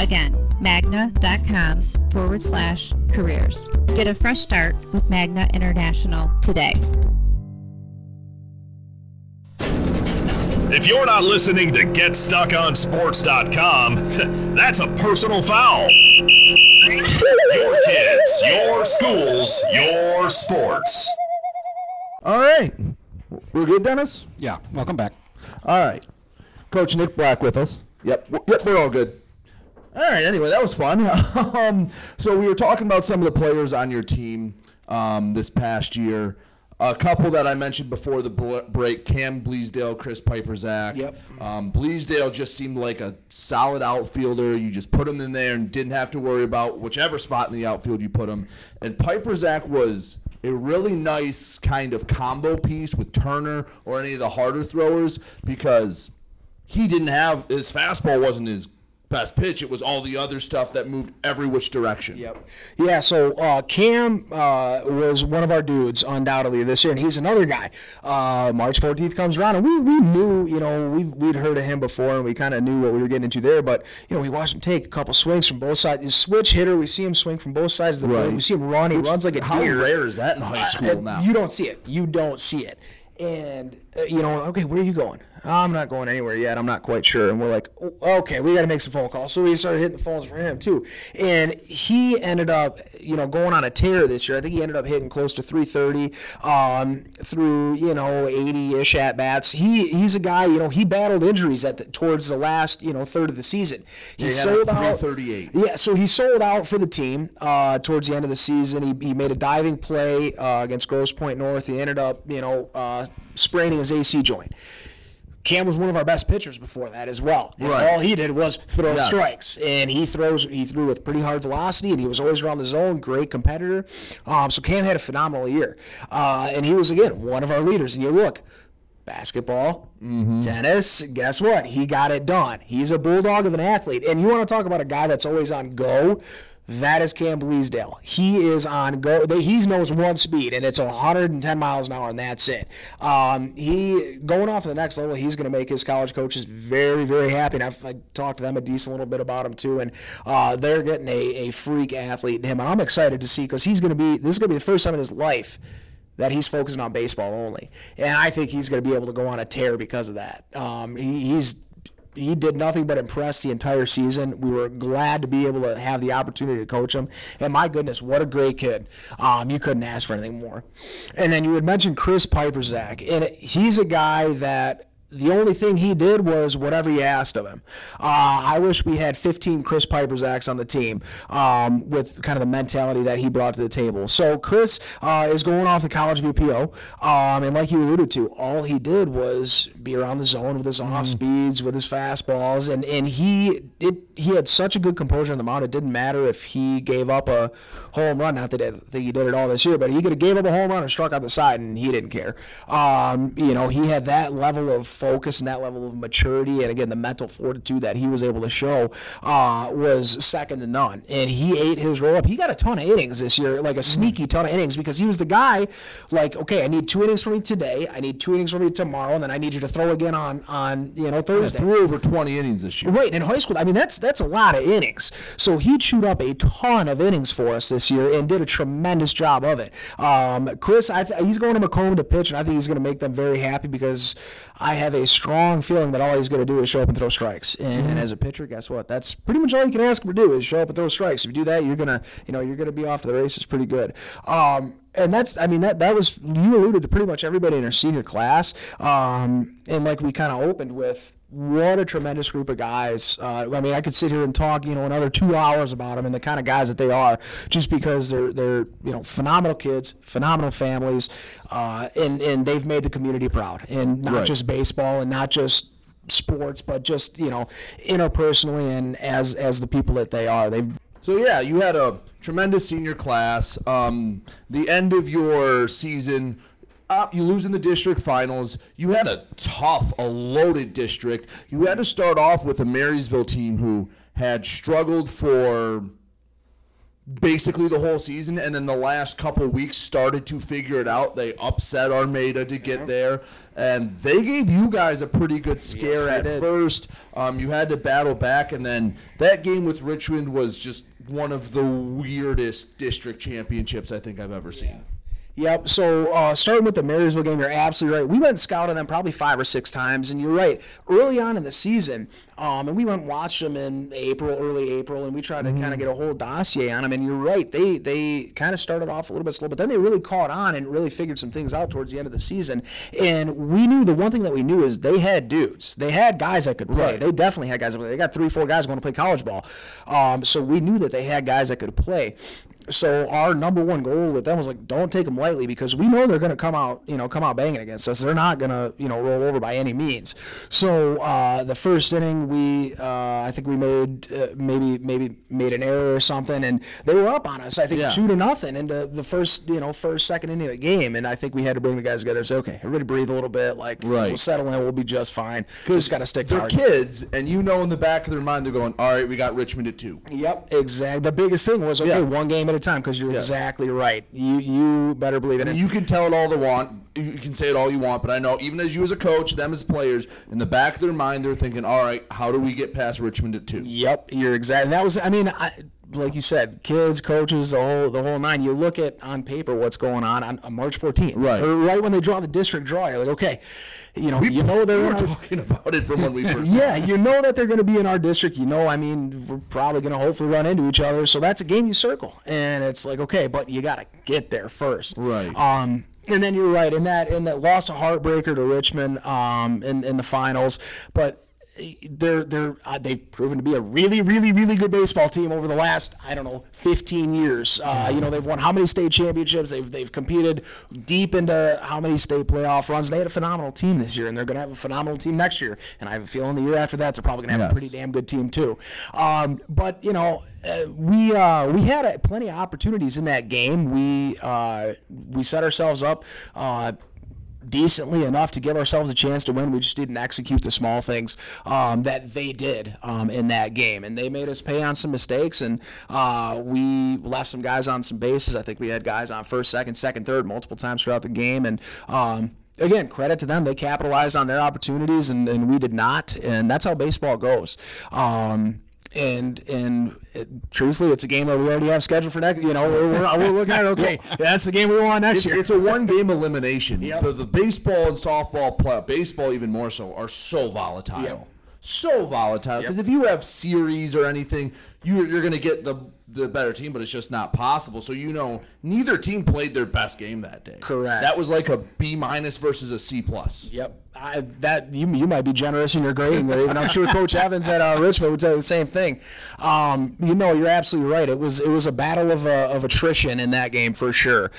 Again, magna.com/careers. Get a fresh start with Magna International today. If you're not listening to GetStuckOnSports.com, that's a personal foul. Your kids, your schools, your sports. All right. We're good, Dennis? Yeah, welcome back. All right. Coach Nick Black with us. Yep, we're all good. All right, anyway, that was fun. So we were talking about some of the players on your team this past year. A couple that I mentioned before the break, Cam Bleasdale, Chris Piperzak. Yep. Bleasdale just seemed like a solid outfielder. You just put him in there and didn't have to worry about whichever spot in the outfield you put him. And Piperzak was a really nice kind of combo piece with Turner or any of the harder throwers because he didn't have – his fastball wasn't as – best pitch, it was all the other stuff that moved every which direction. Yep. Yeah, so Cam was one of our dudes undoubtedly this year, and he's another guy. March 14th comes around, and we knew, you know, we'd heard of him before, and we kind of knew what we were getting into there, but, you know, we watched him take a couple swings from both sides. He's a switch hitter. We see him swing from both sides of the plate. Right. We see him run. He runs like a deer. How rare is that in high school now? You don't see it. And, you know, okay, where are you going? I'm not going anywhere yet. I'm not quite sure. And we're like, okay, we got to make some phone calls. So we started hitting the phones for him, too. And he ended up, you know, going on a tear this year. I think he ended up hitting close to 330 through, you know, 80-ish at-bats. He's a guy, you know, he battled injuries towards the last, you know, third of the season. He sold out. 338. Yeah, so he sold out for the team towards the end of the season. He made a diving play against Grosse Pointe North. He ended up, you know, spraining his AC joint. Cam was one of our best pitchers before that as well. And all he did was throw strikes. And he threw with pretty hard velocity, and he was always around the zone, great competitor. So Cam had a phenomenal year. And he was, again, one of our leaders. And you look, basketball, tennis, guess what? He got it done. He's a bulldog of an athlete. And you want to talk about a guy that's always on go? That is Cam Bleasdale. He is on go. He knows one speed, and it's 110 miles an hour, and that's it. He going off to the next level. He's going to make his college coaches very, very happy. And I talked to them a decent little bit about him too, and they're getting a freak athlete in him. And I'm excited to see because this is going to be the first time in his life that he's focusing on baseball only, and I think he's going to be able to go on a tear because of that. He did nothing but impress the entire season. We were glad to be able to have the opportunity to coach him. And my goodness, what a great kid. You couldn't ask for anything more. And then you had mentioned Chris Piperzak. And he's a guy that The only thing he did was whatever you asked of him. I wish we had 15 Chris Piperzaks on the team with kind of the mentality that he brought to the table. So Chris is going off the college BPO, and like you alluded to, all he did was be around the zone with his off speeds, with his fastballs, and he had such a good composure on the mound. It didn't matter if he gave up a home run. Not that I think he did it all this year, but he could have gave up a home run or struck out the side, and he didn't care. He had that level of focus and that level of maturity, and again, the mental fortitude that he was able to show was second to none. And he ate his roll up. He got a ton of innings this year, like a sneaky ton of innings, because he was the guy, like, okay, I need 2 innings from you today, I need 2 innings from you tomorrow, and then I need you to throw again on Thursday. He threw over 20 innings this year. Right, in high school, I mean, that's a lot of innings. So he chewed up a ton of innings for us this year and did a tremendous job of it. Chris, he's going to Macomb to pitch, and I think he's going to make them very happy, because I have a strong feeling that all he's going to do is show up and throw strikes. And as a pitcher, guess what? That's pretty much all you can ask him to do is show up and throw strikes. If you do that, you're gonna be off to the races pretty good. And that's, I mean, that was, you alluded to pretty much everybody in our senior class. And like we kind of opened with, what a tremendous group of guys. I mean, I could sit here and talk, another 2 hours about them and the kind of guys that they are, just because they're phenomenal kids, phenomenal families, and they've made the community proud. And not just baseball and not just sports, but just, interpersonally and as the people that they are. So, yeah, you had a tremendous senior class. The end of your season, you lose in the district finals. You had a loaded district. You had to start off with a Marysville team who had struggled for basically the whole season, and then the last couple weeks started to figure it out. They upset Armada to get there, and they gave you guys a pretty good scare at first. You had to battle back, and then that game with Richmond was just one of the weirdest district championships I think I've ever seen. Yep, so starting with the Marysville game, you're absolutely right. We went scouting them probably 5 or 6 times, and you're right. Early on in the season, and we went and watched them in early April, and we tried to kind of get a whole dossier on them, and you're right. They kind of started off a little bit slow, but then they really caught on and really figured some things out towards the end of the season. And we knew, the one thing that we knew is they had dudes. They had guys that could play. Right. They definitely had guys that could play. They got 3 or 4 guys going to play college ball. So we knew that they had guys that could play. So our number one goal with them was, like, don't take them lightly, because we know they're going to come out banging against us. They're not going to, roll over by any means. So the first inning, we I think we made maybe made an error or something, and they were up on us, I think, 2-0 in the first, second inning of the game. And I think we had to bring the guys together and say, okay, everybody breathe a little bit. Like, we'll settle in. We'll be just fine. Just got to stick to our kids, and in the back of their mind, they're going, all right, we got Richmond at 2. Yep, exactly. The biggest thing was, okay, one game at a time, because you're exactly right. You better believe it. I mean, you can tell it all they want. You can say it all you want, but I know, even as you as a coach, them as players, in the back of their mind, they're thinking, all right, how do we get past Richmond at 2? Yep, you're exactly. That was, like you said, kids, coaches, the whole nine. You look at, on paper, what's going on March 14th. Right. Or right when they draw the district draw, you're like, okay, we're talking about it from when we first. That they're going to be in our district. We're probably going to hopefully run into each other. So that's a game you circle. And it's like, okay, but you got to get there first. Right. And then you're right, in that lost a heartbreaker to Richmond in the finals. But they've proven to be a really, really, really good baseball team over the last, 15 years. They've won how many state championships? They've competed deep into how many state playoff runs? They had a phenomenal team this year, and they're going to have a phenomenal team next year. And I have a feeling the year after that, they're probably going to have a pretty damn good team too. We had plenty of opportunities in that game. We set ourselves up decently enough to give ourselves a chance to win. We just didn't execute the small things that they did in that game, and they made us pay on some mistakes, and we left some guys on some bases. I think we had guys on first, second, third multiple times throughout the game, and again, credit to them. They capitalized on their opportunities, and we did not, and that's how baseball goes. Truthfully, it's a game that we already have scheduled for next. We're looking at, okay, that's the game we want next year. It's a one-game elimination. Yep. The baseball and softball, baseball even more so, are so volatile. Yep. so volatile because if you have series or anything, you're going to get the better team, but it's just not possible. So, you know, neither team played their best game that day. Correct. That was like a B- versus a C+. Yep. You might be generous in your grading there. Even I'm sure Coach Evans at Richmond would tell you the same thing. You know, you're absolutely right. It was a battle of attrition in that game for sure.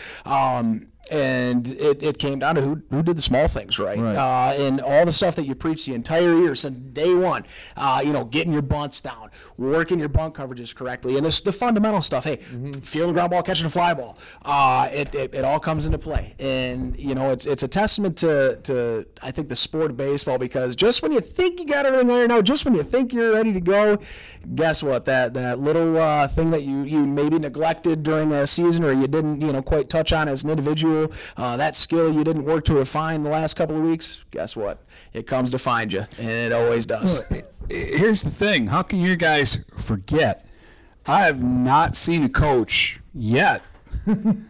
And it came down to who did the small things right. And all the stuff that you preached the entire year since day one, getting your bunts down, working your bunt coverages correctly, and the fundamental stuff. Hey, fielding ground ball, catching a fly ball, it all comes into play. And you know, it's a testament to I think the sport of baseball, because just when you think you got everything ironed out, just when you think you're ready to go, guess what? That little thing that you maybe neglected during the season, or you didn't quite touch on as an individual. That skill you didn't work to refine the last couple of weeks, guess what? It comes to find you, and it always does. Here's the thing. How can you guys forget? I have not seen a coach yet who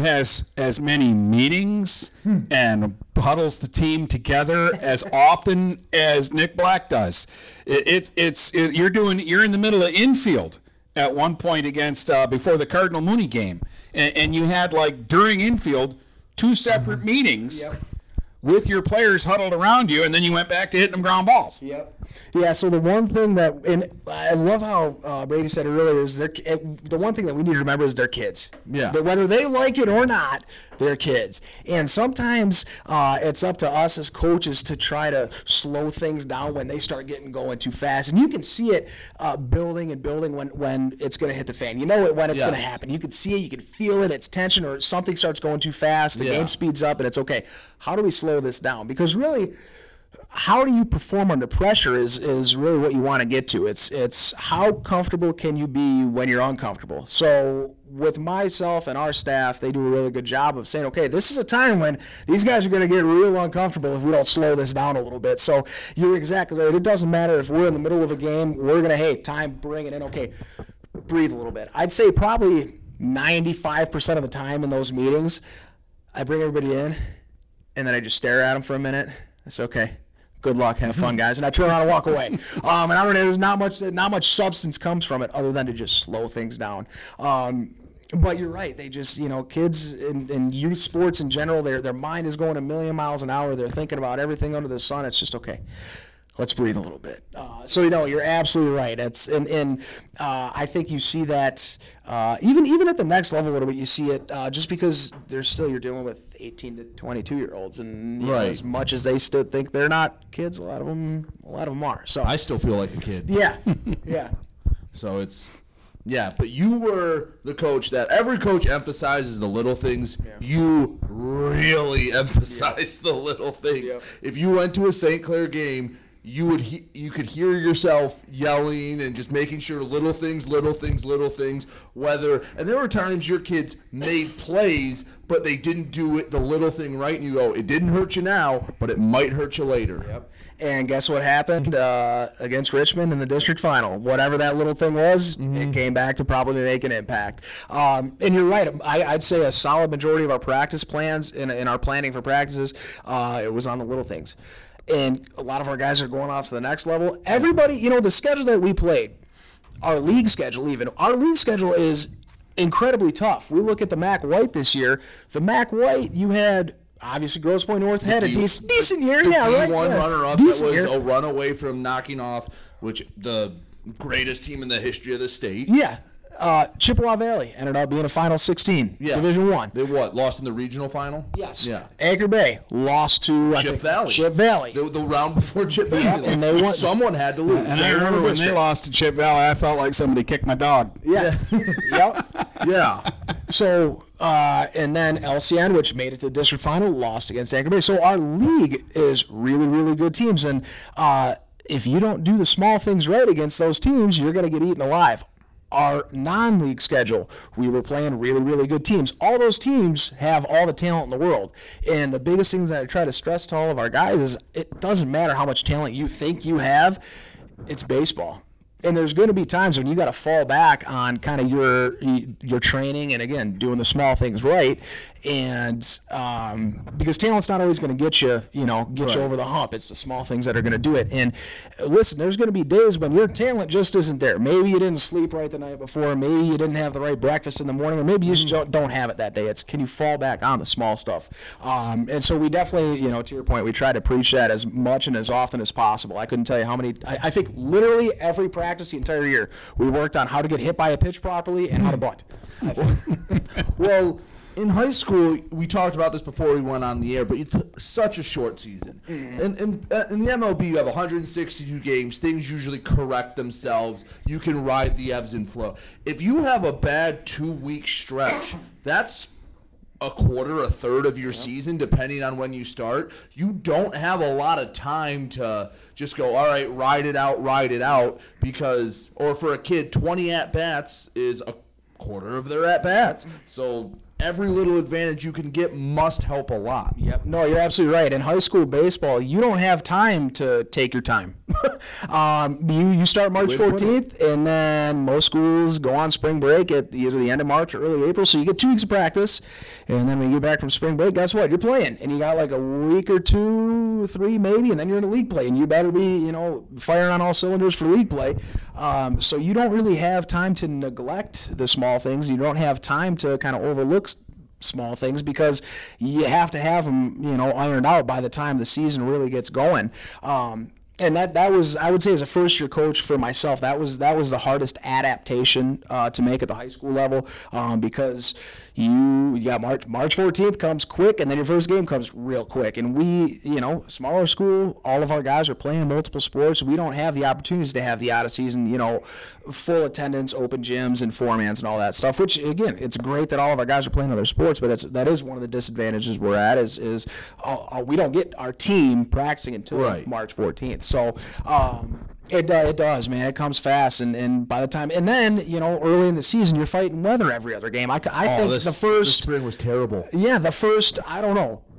has as many meetings and huddles the team together as often as Nick Black does. You're in the middle of infield at one point against before the Cardinal Mooney game. And you had, like, during infield, two separate meetings with your players huddled around you, and then you went back to hitting them ground balls. Yep. Yeah, so the one thing that – and I love how Brady said it earlier is the one thing that we need to remember is their kids. Yeah. But whether they like it or not, they're kids. And sometimes it's up to us as coaches to try to slow things down when they start getting going too fast. And you can see it building and building when it's going to hit the fan. You know it when it's going to happen. You can see it. You can feel it. It's tension, or something starts going too fast. The game speeds up, and it's okay. How do we slow this down? Because really – how do you perform under pressure is really what you want to get to. It's how comfortable can you be when you're uncomfortable. So with myself and our staff, they do a really good job of saying, okay, this is a time when these guys are going to get real uncomfortable if we don't slow this down a little bit. So you're exactly right. It doesn't matter if we're in the middle of a game. We're going to, hey, time, bring it in. Okay, breathe a little bit. I'd say probably 95% of the time in those meetings, I bring everybody in, and then I just stare at them for a minute. It's okay. Good luck, have fun, guys. And I turn around and walk away. And I don't know, there's not much substance comes from it other than to just slow things down. But you're right. They just, kids in youth sports in general, their mind is going a million miles an hour. They're thinking about everything under the sun. It's just okay. Let's breathe a little bit. So you're absolutely right. And I think you see that even at the next level a little bit. You see it just because you're dealing with 18 to 22-year-olds, and as much as they still think they're not kids, a lot of them are. So I still feel like a kid. Yeah, yeah. So it's. Yeah, but you were the coach that every coach emphasizes the little things. Yeah. You really emphasize the little things. Yeah. If you went to a St. Clair game, you could hear yourself yelling and just making sure little things. And there were times your kids made plays, but they didn't do the little thing right, and you go, it didn't hurt you now, but it might hurt you later. Yep. And guess what happened against Richmond in the district final? Whatever that little thing was, it came back to probably make an impact. And you're right. I'd say a solid majority of our practice plans and our planning for practices, it was on the little things. And a lot of our guys are going off to the next level. Everybody, the schedule that we played, our league schedule is incredibly tough. We look at the Mac White this year. The Mac White, you had obviously Grosse Pointe North had a decent year. D1 runner-up that was a run away from knocking off, which the greatest team in the history of the state. Yeah. Chippewa Valley ended up being a Final 16, Division I. They lost in the regional final? Yes. Yeah. Anchor Bay lost to Chip Valley. The round before Chip Valley. And they won. Someone had to lose. And I remember when they lost to Chip Valley, I felt like somebody kicked my dog. Yeah. Yeah. So, and then LCN, which made it to the district final, lost against Anchor Bay. So our league is really, really good teams. And if you don't do the small things right against those teams, you're going to get eaten alive. Our non-league schedule, we were playing really, really good teams. All those teams have all the talent in the world. And the biggest thing that I try to stress to all of our guys is it doesn't matter how much talent you think you have. It's baseball. And there's going to be times when you got to fall back on kind of your training and, again, doing the small things right. And because talent's not always going to get you, you over the hump. It's the small things that are going to do it. And listen, there's going to be days when your talent just isn't there. Maybe you didn't sleep right the night before. Maybe you didn't have the right breakfast in the morning, or maybe you just don't have it that day. It's can you fall back on the small stuff? And so we definitely, to your point, we try to preach that as much and as often as possible. I couldn't tell you how many. I think literally every practice the entire year, we worked on how to get hit by a pitch properly and how to bunt. Well, in high school, we talked about this before we went on the air, but it's such a short season. In the MLB, you have 162 games. Things usually correct themselves. You can ride the ebbs and flow. If you have a bad 2-week stretch, that's a quarter, a third of your season, depending on when you start. You don't have a lot of time to just go, all right, ride it out, because, or for a kid, 20 at-bats is a quarter of their at-bats. So every little advantage you can get must help a lot. Yep. No, you're absolutely right. In high school baseball, you don't have time to take your time. You start March 14th, and then most schools go on spring break at either the end of March or early April, so you get 2 weeks of practice, and then when you get back from spring break, guess what? You're playing, and you got like a week or two, three maybe, and then you're in the league play, and you better be, firing on all cylinders for league play. So you don't really have time to neglect the small things. You don't have time to kind of overlook small things because you have to have them, ironed out by the time the season really gets going. And that was, I would say, as a first-year coach for myself, that was the hardest adaptation to make at the high school level, because you got March 14th comes quick, and then your first game comes real quick. And we, smaller school, all of our guys are playing multiple sports. We don't have the opportunities to have the odysseys and, full attendance, open gyms, and four-mans and all that stuff, which, again, it's great that all of our guys are playing other sports, but that is one of the disadvantages we're at is we don't get our team practicing until March 14th. So it does, man. It comes fast, and by the time, and then early in the season, you're fighting weather every other game. I think the spring was terrible. Yeah, the first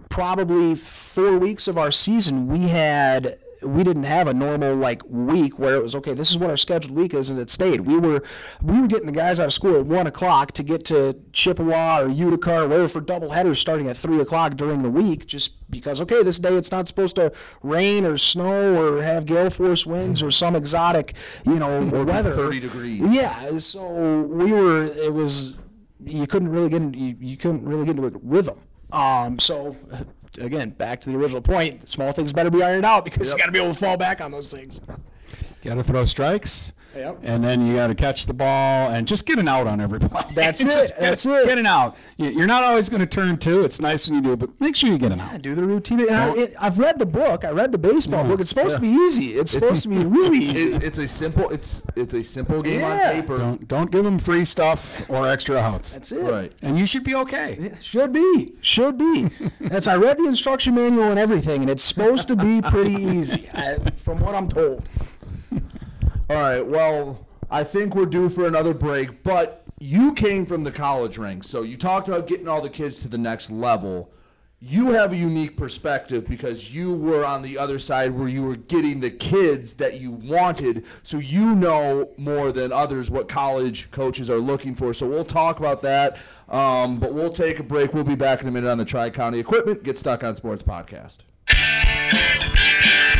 probably 4 weeks of our season, we didn't have a normal week where it was okay. This is what our scheduled week is, and it stayed. We were getting the guys out of school at 1:00 to get to Chippewa or Utica or wherever for doubleheaders starting at 3:00 during the week, just because this day it's not supposed to rain or snow or have gale force winds or some exotic or weather. 30 degrees. Yeah, so we were. It was you couldn't really get into a rhythm. So. Again, back to the original point, small things better be ironed out because you got to be able to fall back on those things. Got to throw strikes, and then you got to catch the ball and just get an out on every play. That's it. Get an out. You're not always going to turn two. It's nice when you do it, but make sure you get an out. Do the routine. And I've read the book. I read the baseball book. It's supposed to be easy. It's supposed to be really easy. It's a simple game on paper. Don't give them free stuff or extra outs. That's it. Right. And you should be okay. It should be. I read the instruction manual and everything, and it's supposed to be pretty easy, from what I'm told. All right, well, I think we're due for another break, but you came from the college ranks, so you talked about getting all the kids to the next level. You have a unique perspective because you were on the other side where you were getting the kids that you wanted, so you know more than others what college coaches are looking for. So we'll talk about that, but we'll take a break. We'll be back in a minute on the Tri County Equipment Get Stuck on Sports podcast.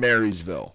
Marysville.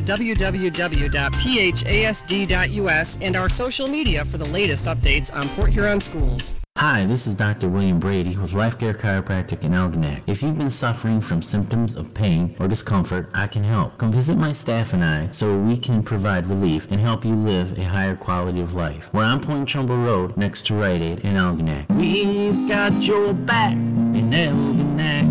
www.phasd.us and our social media for the latest updates on Port Huron Schools. Hi, this is Dr. William Brady with Life Care Chiropractic in Algonac. If you've been suffering from symptoms of pain or discomfort, I can help. Come visit my staff and I so we can provide relief and help you live a higher quality of life. We're on Point Trumbull Road next to Rite Aid in Algonac. We've got your back in Algonac.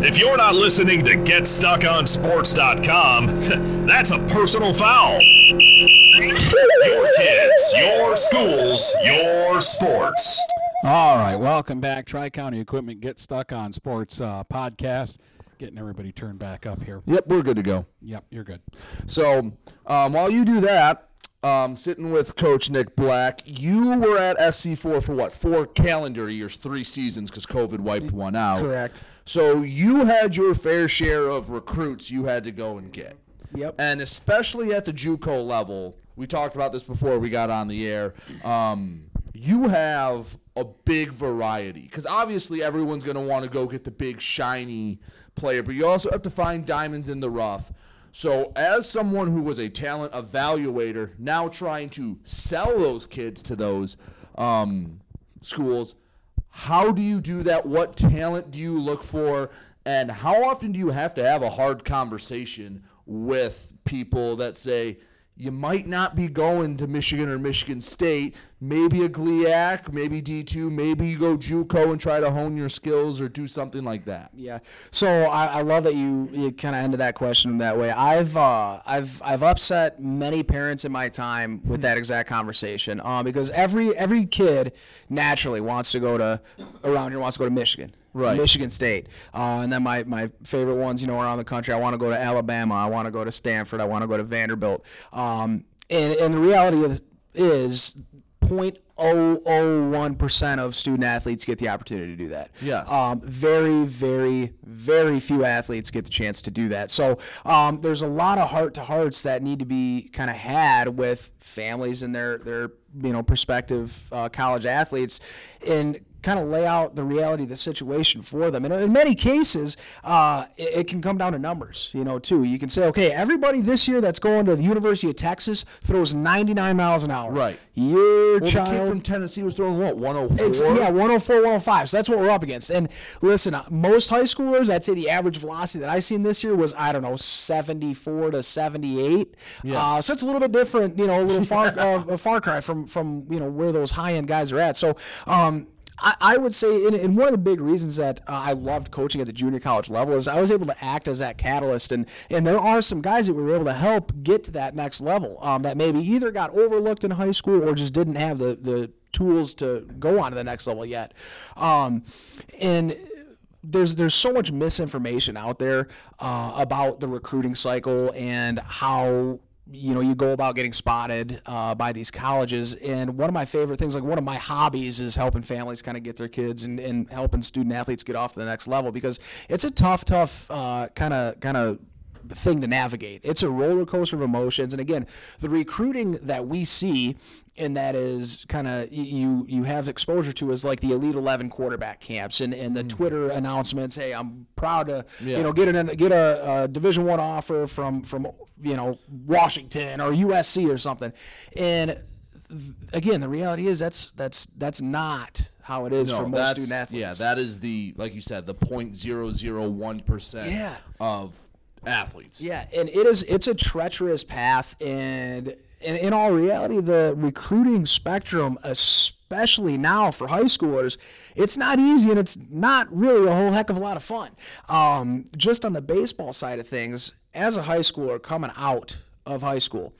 If you're not listening to GetStuckOnSports.com, that's a personal foul. Your kids, your schools, your sports. All right, welcome back. Tri County Equipment Get Stuck on Sports podcast. Getting everybody turned back up here. Yep, we're good to go. Yep, you're good. So while you do that, sitting with Coach Nick Black, you were at SC4 for what, 4 calendar years, 3 seasons, because COVID wiped one out. Correct. So you had your fair share of recruits you had to go and get. Yep. And especially at the JUCO level, we talked about this before we got on the air, you have a big variety. Because obviously everyone's going to want to go get the big, shiny player, but you also have to find diamonds in the rough. So as someone who was a talent evaluator, now trying to sell those kids to those schools, how do you do that? What talent do you look for? And how often do you have to have a hard conversation with people that say, you might not be going to Michigan or Michigan State, maybe a GLIAC, maybe D2, maybe you go JUCO and try to hone your skills or do something like that? Yeah. So I love that you kind of ended that question that way. I've upset many parents in my time with that exact conversation because every kid naturally wants to go to Michigan. Michigan State. And then my favorite ones, around the country. I want to go to Alabama. I want to go to Stanford. I want to go to Vanderbilt. And the reality is 0.001% of student athletes get the opportunity to do that. Yes. Very, very, very few athletes get the chance to do that. So there's a lot of heart-to-hearts that need to be kind of had with families and their prospective college athletes and kind of lay out the reality of the situation for them. And in many cases, it can come down to numbers, too. You can say, okay, everybody this year that's going to the University of Texas throws 99 miles an hour. Right. Your child. The kid from Tennessee was throwing, 104? 104, 105. So that's what we're up against. And listen, most high schoolers, I'd say the average velocity that I've seen this year was, 74 to 78. Yeah. So it's a little bit different, a little far cry from where those high-end guys are at. So, I would say, and one of the big reasons that I loved coaching at the junior college level is I was able to act as that catalyst, and there are some guys that we were able to help get to that next level that maybe either got overlooked in high school or just didn't have the tools to go on to the next level yet. And there's so much misinformation out there about the recruiting cycle and how you go about getting spotted by these colleges. And one of my favorite things, one of my hobbies is helping families kind of get their kids and helping student athletes get off to the next level, because it's a tough kind of thing to navigate. It's a roller coaster of emotions. And again, the recruiting that we see, and that is kind of you have exposure to, is like the Elite 11 quarterback camps and the Twitter announcements. Hey, I'm proud to get a Division I offer from Washington or USC or something. And again, the reality is that's not how it is for most student athletes. Yeah, that is the, like you said, the 0.001% of athletes. Yeah, and it's a treacherous path, and in all reality, the recruiting spectrum, especially now for high schoolers, it's not easy, and it's not really a whole heck of a lot of fun. Just on the baseball side of things, as a high schooler coming out of high school,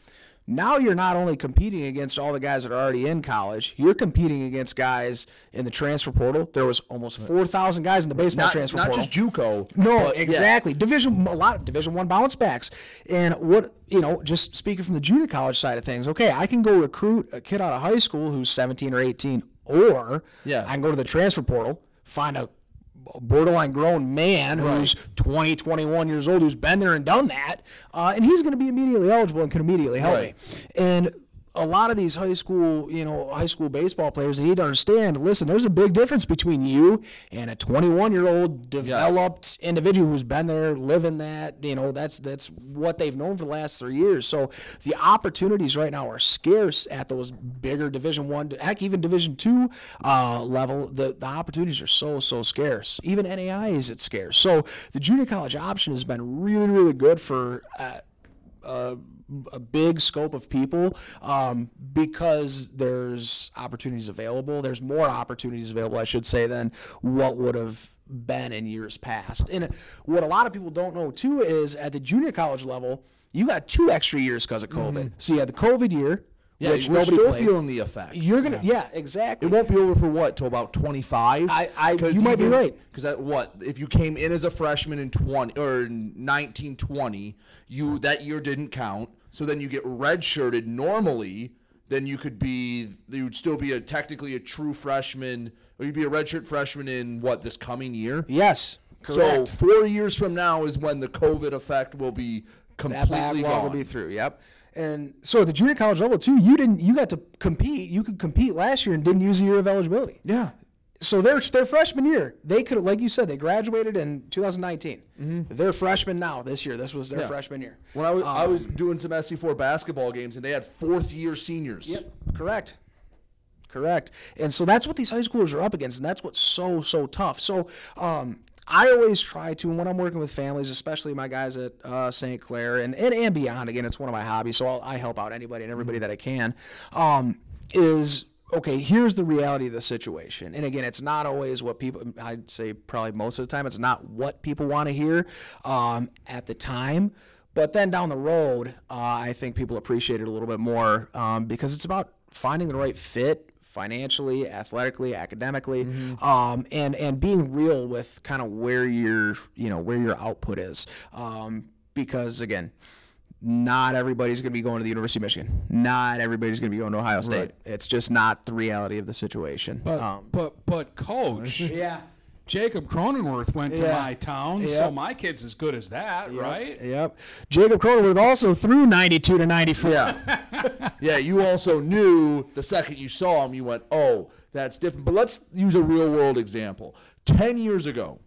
now you're not only competing against all the guys that are already in college, you're competing against guys in the transfer portal. There was almost 4,000 guys in the baseball transfer portal. Not just JUCO. No, exactly. Yeah. A lot of Division I bounce backs. And just speaking from the junior college side of things, okay, I can go recruit a kid out of high school who's 17 or 18, or I can go to the transfer portal, find a borderline grown man who's 20, 21 years old, who's been there and done that, and he's going to be immediately eligible and can immediately help me. And a lot of these high school baseball players, they need to understand, listen, there's a big difference between you and a 21-year-old developed individual who's been there, living that, that's what they've known for the last 3 years. So the opportunities right now are scarce at those bigger Division I, heck, even Division II level. The opportunities are so scarce. Even NAI is at scarce. So the junior college option has been really, really good for a big scope of people, because there's opportunities available. There's more opportunities available, I should say, than what would have been in years past. And what a lot of people don't know too is at the junior college level, you got 2 extra years because of COVID. Mm-hmm. So you had the COVID year, which we're still feeling the effects. You're gonna, exactly. It won't be over for till about 25. You might be right. Because if you came in as a freshman in 1920, that year didn't count. So then you get redshirted normally. Then you'd still be technically a true freshman, or you'd be a redshirt freshman in this coming year. Yes, correct. So 4 years from now is when the COVID effect will be completely gone. Will be through. Yep. And so at the junior college level too, you got to compete. You could compete last year and didn't use the year of eligibility. Yeah. So their freshman year, they could have, like you said, they graduated in 2019. Mm-hmm. They're freshmen now this year. This was their freshman year. When I was doing some SC4 basketball games, and they had fourth-year seniors. Yep, correct. And so that's what these high schoolers are up against, and that's what's so tough. So I always try to, and when I'm working with families, especially my guys at St. Clair and beyond, again, it's one of my hobbies, so I help out anybody and everybody that I can, is, okay, here's the reality of the situation. And again, it's not always what people, I'd say probably most of the time, it's not what people want to hear at the time. But then down the road, I think people appreciate it a little bit more because it's about finding the right fit financially, athletically, academically, and being real with kind of where your, you know, where your output is. Because again, not everybody's going to be going to the University of Michigan. Not everybody's going to be going to Ohio State. Right. It's just not the reality of the situation. But coach, yeah, Jacob Cronenworth went to my town, so my kid's as good as that, right? Yep. Jacob Cronenworth also threw 92 to 94. Yeah. You also knew the second you saw him, you went, oh, that's different. But let's use a real-world example. 10 years ago,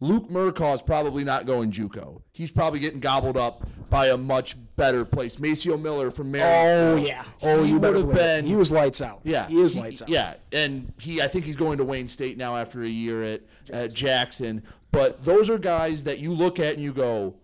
Luke Murcaugh's probably not going JUCO. He's probably getting gobbled up by a much better place. Maceo Miller from Marysville. Oh, yeah. Oh, you would have been. He was lights out. Yeah. He is lights out. Yeah. And I think he's going to Wayne State now after a year at Jackson. But those are guys that you look at and you go,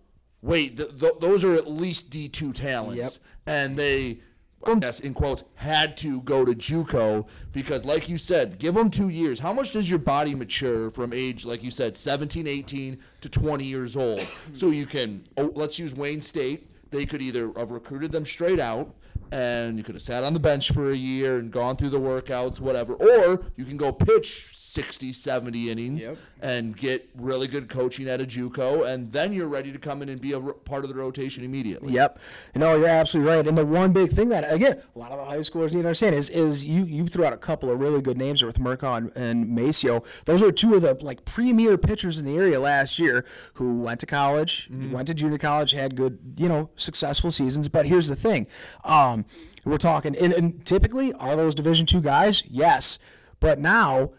wait, those are at least D2 talents. Yep. And they, I guess, in quotes, had to go to JUCO because, like you said, give them 2 years. How much does your body mature from age, like you said, 17, 18 to 20 years old? So you can, let's use Wayne State. They could either have recruited them straight out and you could have sat on the bench for a year and gone through the workouts, whatever, or you can go pitch 60, 70 innings and get really good coaching at a JUCO, and then you're ready to come in and be a part of the rotation immediately. Yep. No, you're absolutely right. And the one big thing that, again, a lot of the high schoolers need to understand is you threw out a couple of really good names with Murcaugh and Maceo. Those are two of the like premier pitchers in the area last year who went to college, went to junior college, had good, successful seasons. But here's the thing. We're talking, and typically, are those Division II guys? Yes. But now,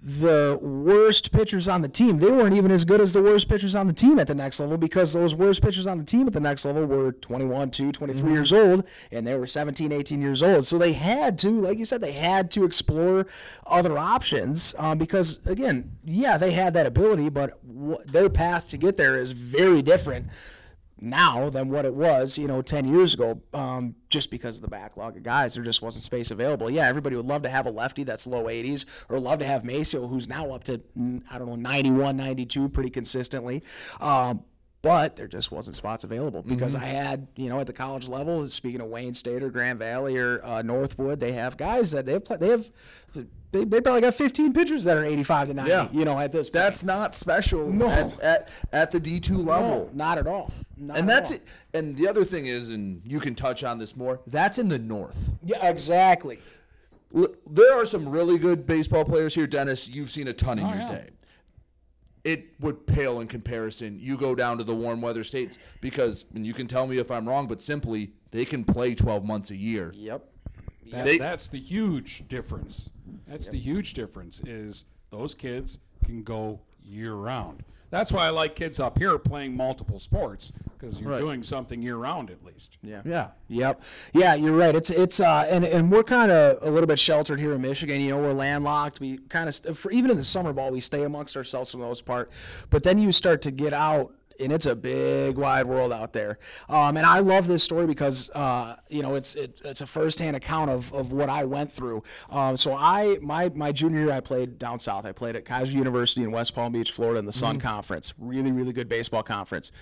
the worst pitchers on the team, they weren't even as good as the worst pitchers on the team at the next level, because those worst pitchers on the team at the next level were 21, 22, 23 years old, and they were 17, 18 years old. So they had to, like you said, they had to explore other options because, again, they had that ability, but their path to get there is very different now than what it was, 10 years ago, just because of the backlog of guys. There just wasn't space available. Yeah, everybody would love to have a lefty that's low 80s, or love to have Maceo, who's now up to, 91, 92 pretty consistently. But there just wasn't spots available because I had, at the college level, speaking of Wayne State or Grand Valley or Northwood, they have guys that they probably got 15 pitchers that are 85 to 90, at this point. That's not special at the D2 level. No, not at all. That's it. And the other thing is, and you can touch on this more, that's in the North. Yeah, exactly. There are some really good baseball players here. Dennis, you've seen a ton in your day. It would pale in comparison. You go down to the warm weather states because, and you can tell me if I'm wrong, but simply they can play 12 months a year. Yep. That's the huge difference. The huge difference is those kids can go year round. That's why I like kids up here playing multiple sports, because you're doing something year round at least. Yeah. Yeah. Yep. Yeah, you're right. It's and we're kind of a little bit sheltered here in Michigan. We're landlocked. We kind of even in the summer ball we stay amongst ourselves for the most part. But then you start to get out, and it's a big, wide world out there. And I love this story because, it's a firsthand account of what I went through. So my junior year, I played down south. I played at Kaiser University in West Palm Beach, Florida in the Sun Conference. Really, really good baseball conference.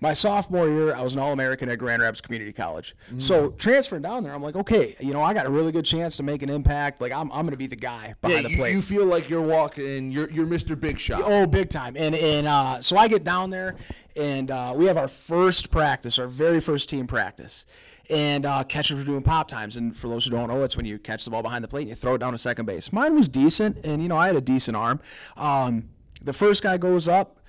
My sophomore year, I was an All-American at Grand Rapids Community College. So transferring down there, I'm like, okay, I got a really good chance to make an impact. Like, I'm going to be the guy behind the plate. You feel like you're walking, you're Mr. Big Shot. Oh, big time. And so I get down there, and we have our first practice, our very first team practice. And catchers were doing pop times. And for those who don't know, it's when you catch the ball behind the plate and you throw it down to second base. Mine was decent, and, I had a decent arm. The first guy goes up.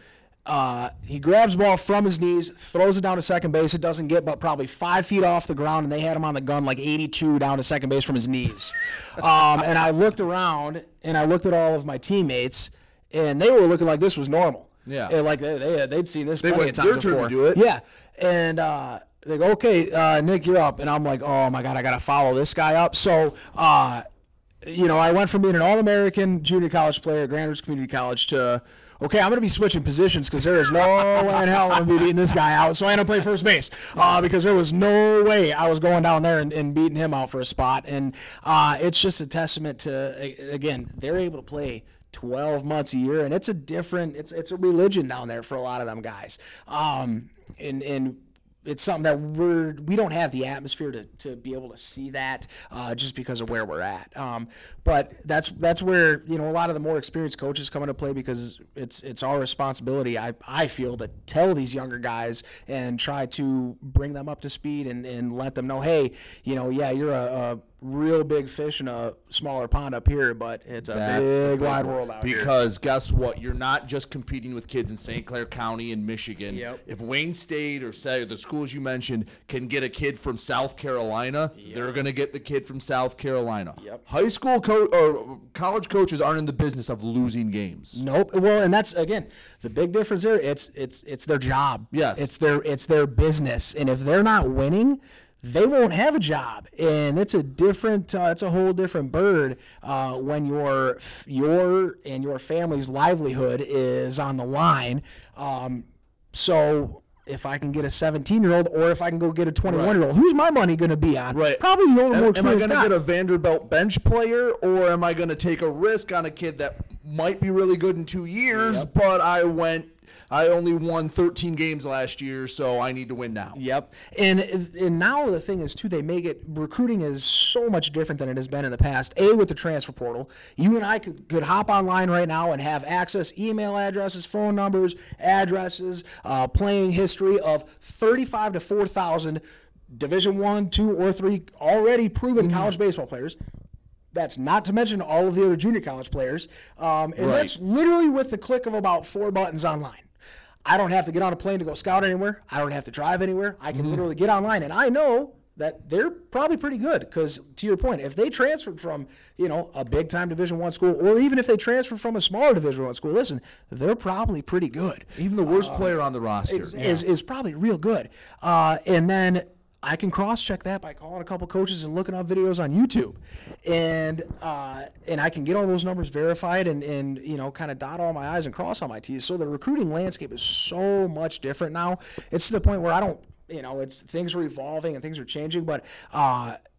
He grabs the ball from his knees, throws it down to second base. It doesn't get but probably 5 feet off the ground, and they had him on the gun like 82 down to second base from his knees. And I looked around, and I looked at all of my teammates, and they were looking like this was normal. Yeah. And like they'd seen this plenty of times before. Do it. Yeah. And they go, okay, Nick, you're up. And I'm like, oh, my God, I got to follow this guy up. So, I went from being an All-American junior college player at Grand Rapids Community College to – okay, I'm going to be switching positions because there is no way in hell I'm going to be beating this guy out. So I ended up playing first base because there was no way I was going down there and beating him out for a spot. And it's just a testament to, again, they're able to play 12 months a year, and it's a different – it's a religion down there for a lot of them guys. And it's something that we don't have the atmosphere to be able to see that just because of where we're at. But that's where, you know, a lot of the more experienced coaches come into play, because it's our responsibility, I feel, to tell these younger guys and try to bring them up to speed and let them know, hey, you know, yeah, you're a real big fish in a smaller pond up here, but it's a big wide world out here. Because guess what? You're not just competing with kids in St. Clair County and Michigan. Yep. If Wayne State or the schools you mentioned can get a kid from South Carolina, yep, they're going to get the kid from South Carolina. Yep. High school or college coaches aren't in the business of losing games. Nope. Well, and that's, again, the big difference there. It's their job. Yes. It's their business. And if they're not winning, they won't have a job, and it's a whole different bird when your and your family's livelihood is on the line. So if I can get a 17-year-old, or if I can go get a 21-year-old, who's my money going to be on? Right. Probably the older, more experienced guy. Am I going to get a Vanderbilt bench player, or am I going to take a risk on a kid that might be really good in 2 years, yep, but I only won 13 games last year, so I need to win now. Yep. And now the thing is, too, recruiting is so much different than it has been in the past. A, with the transfer portal, you and I could hop online right now and have access, email addresses, phone numbers, playing history of 35 to 4,000 Division I, II, or III already proven college baseball players. That's not to mention all of the other junior college players. And that's literally with the click of about 4 buttons online. I don't have to get on a plane to go scout anywhere. I don't have to drive anywhere. I can literally get online, and I know that they're probably pretty good because, to your point, if they transferred from, you know, a big-time Division I school, or even if they transferred from a smaller Division I school, listen, they're probably pretty good. Even the worst player on the roster is probably real good. And then I can cross-check that by calling a couple coaches and looking up videos on YouTube, and I can get all those numbers verified and you know, kind of dot all my I's and cross all my T's. So the recruiting landscape is so much different now. It's to the point where I don't, you know, things are evolving and things are changing, but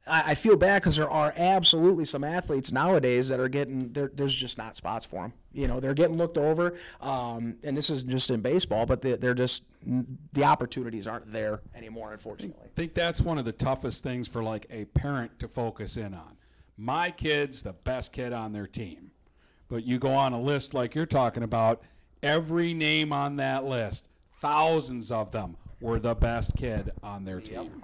I feel bad because there are absolutely some athletes nowadays that are getting there's just not spots for them. You know, they're getting looked over, and this isn't just in baseball, but the opportunities aren't there anymore, unfortunately. I think that's one of the toughest things for, like, a parent to focus in on. My kid's the best kid on their team. But you go on a list like you're talking about, every name on that list, thousands of them were the best kid on their team.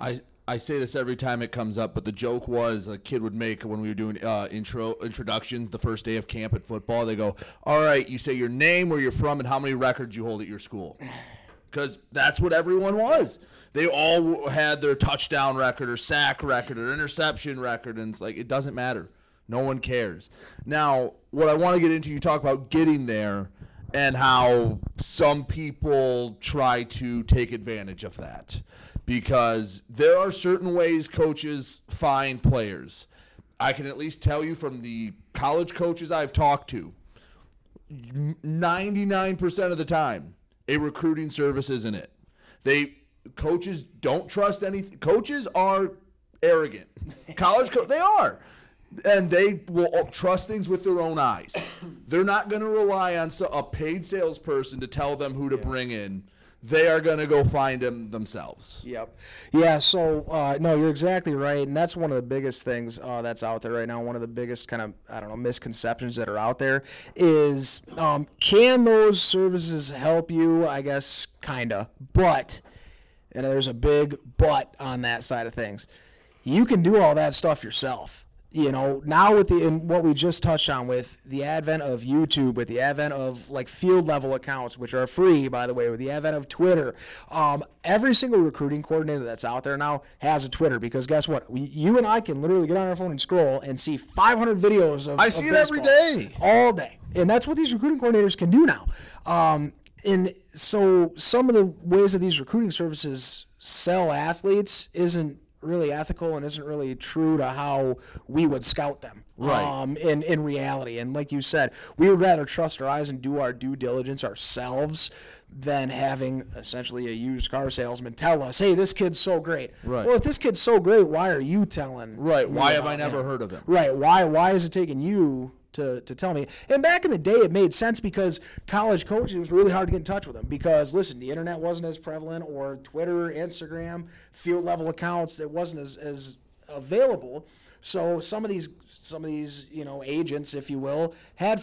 I say this every time it comes up, but the joke was a kid would make when we were doing introductions the first day of camp at football. They go, all right, you say your name, where you're from, and how many records you hold at your school. Because that's what everyone was. They all had their touchdown record or sack record or interception record, and it's like it doesn't matter. No one cares. Now, what I want to get into, you talk about getting there and how some people try to take advantage of that. Because there are certain ways coaches find players. I can at least tell you from the college coaches I've talked to, 99% of the time, a recruiting service isn't it. Coaches don't trust anything. Coaches are arrogant. They are. And they will trust things with their own eyes. They're not going to rely on a paid salesperson to tell them who to bring in. They are going to go find them themselves. Yep. Yeah, so, no, you're exactly right, and that's one of the biggest things that's out there right now, one of the biggest kind of, I don't know, misconceptions that are out there is, can those services help you? I guess kind of, but, and there's a big but on that side of things, you can do all that stuff yourself. You know, now and what we just touched on with the advent of YouTube, with the advent of, like, field-level accounts, which are free, by the way, with the advent of Twitter, every single recruiting coordinator that's out there now has a Twitter, because guess what? You and I can literally get on our phone and scroll and see 500 videos of baseball. I see it every day. All day. And that's what these recruiting coordinators can do now. And so some of the ways that these recruiting services sell athletes isn't really ethical and isn't really true to how we would scout them, right? In reality, and like you said, we would rather trust our eyes and do our due diligence ourselves than having essentially a used car salesman tell us, hey, this kid's so great. Right. Well, if this kid's so great, why are you telling? Right. Why have I never heard of him? Right. Why is it taking you to tell me. And back in the day, it made sense because college coaches, it was really hard to get in touch with them because, listen, the internet wasn't as prevalent, or Twitter, Instagram, field-level accounts, it wasn't as available. So some of these, you know, agents, if you will, had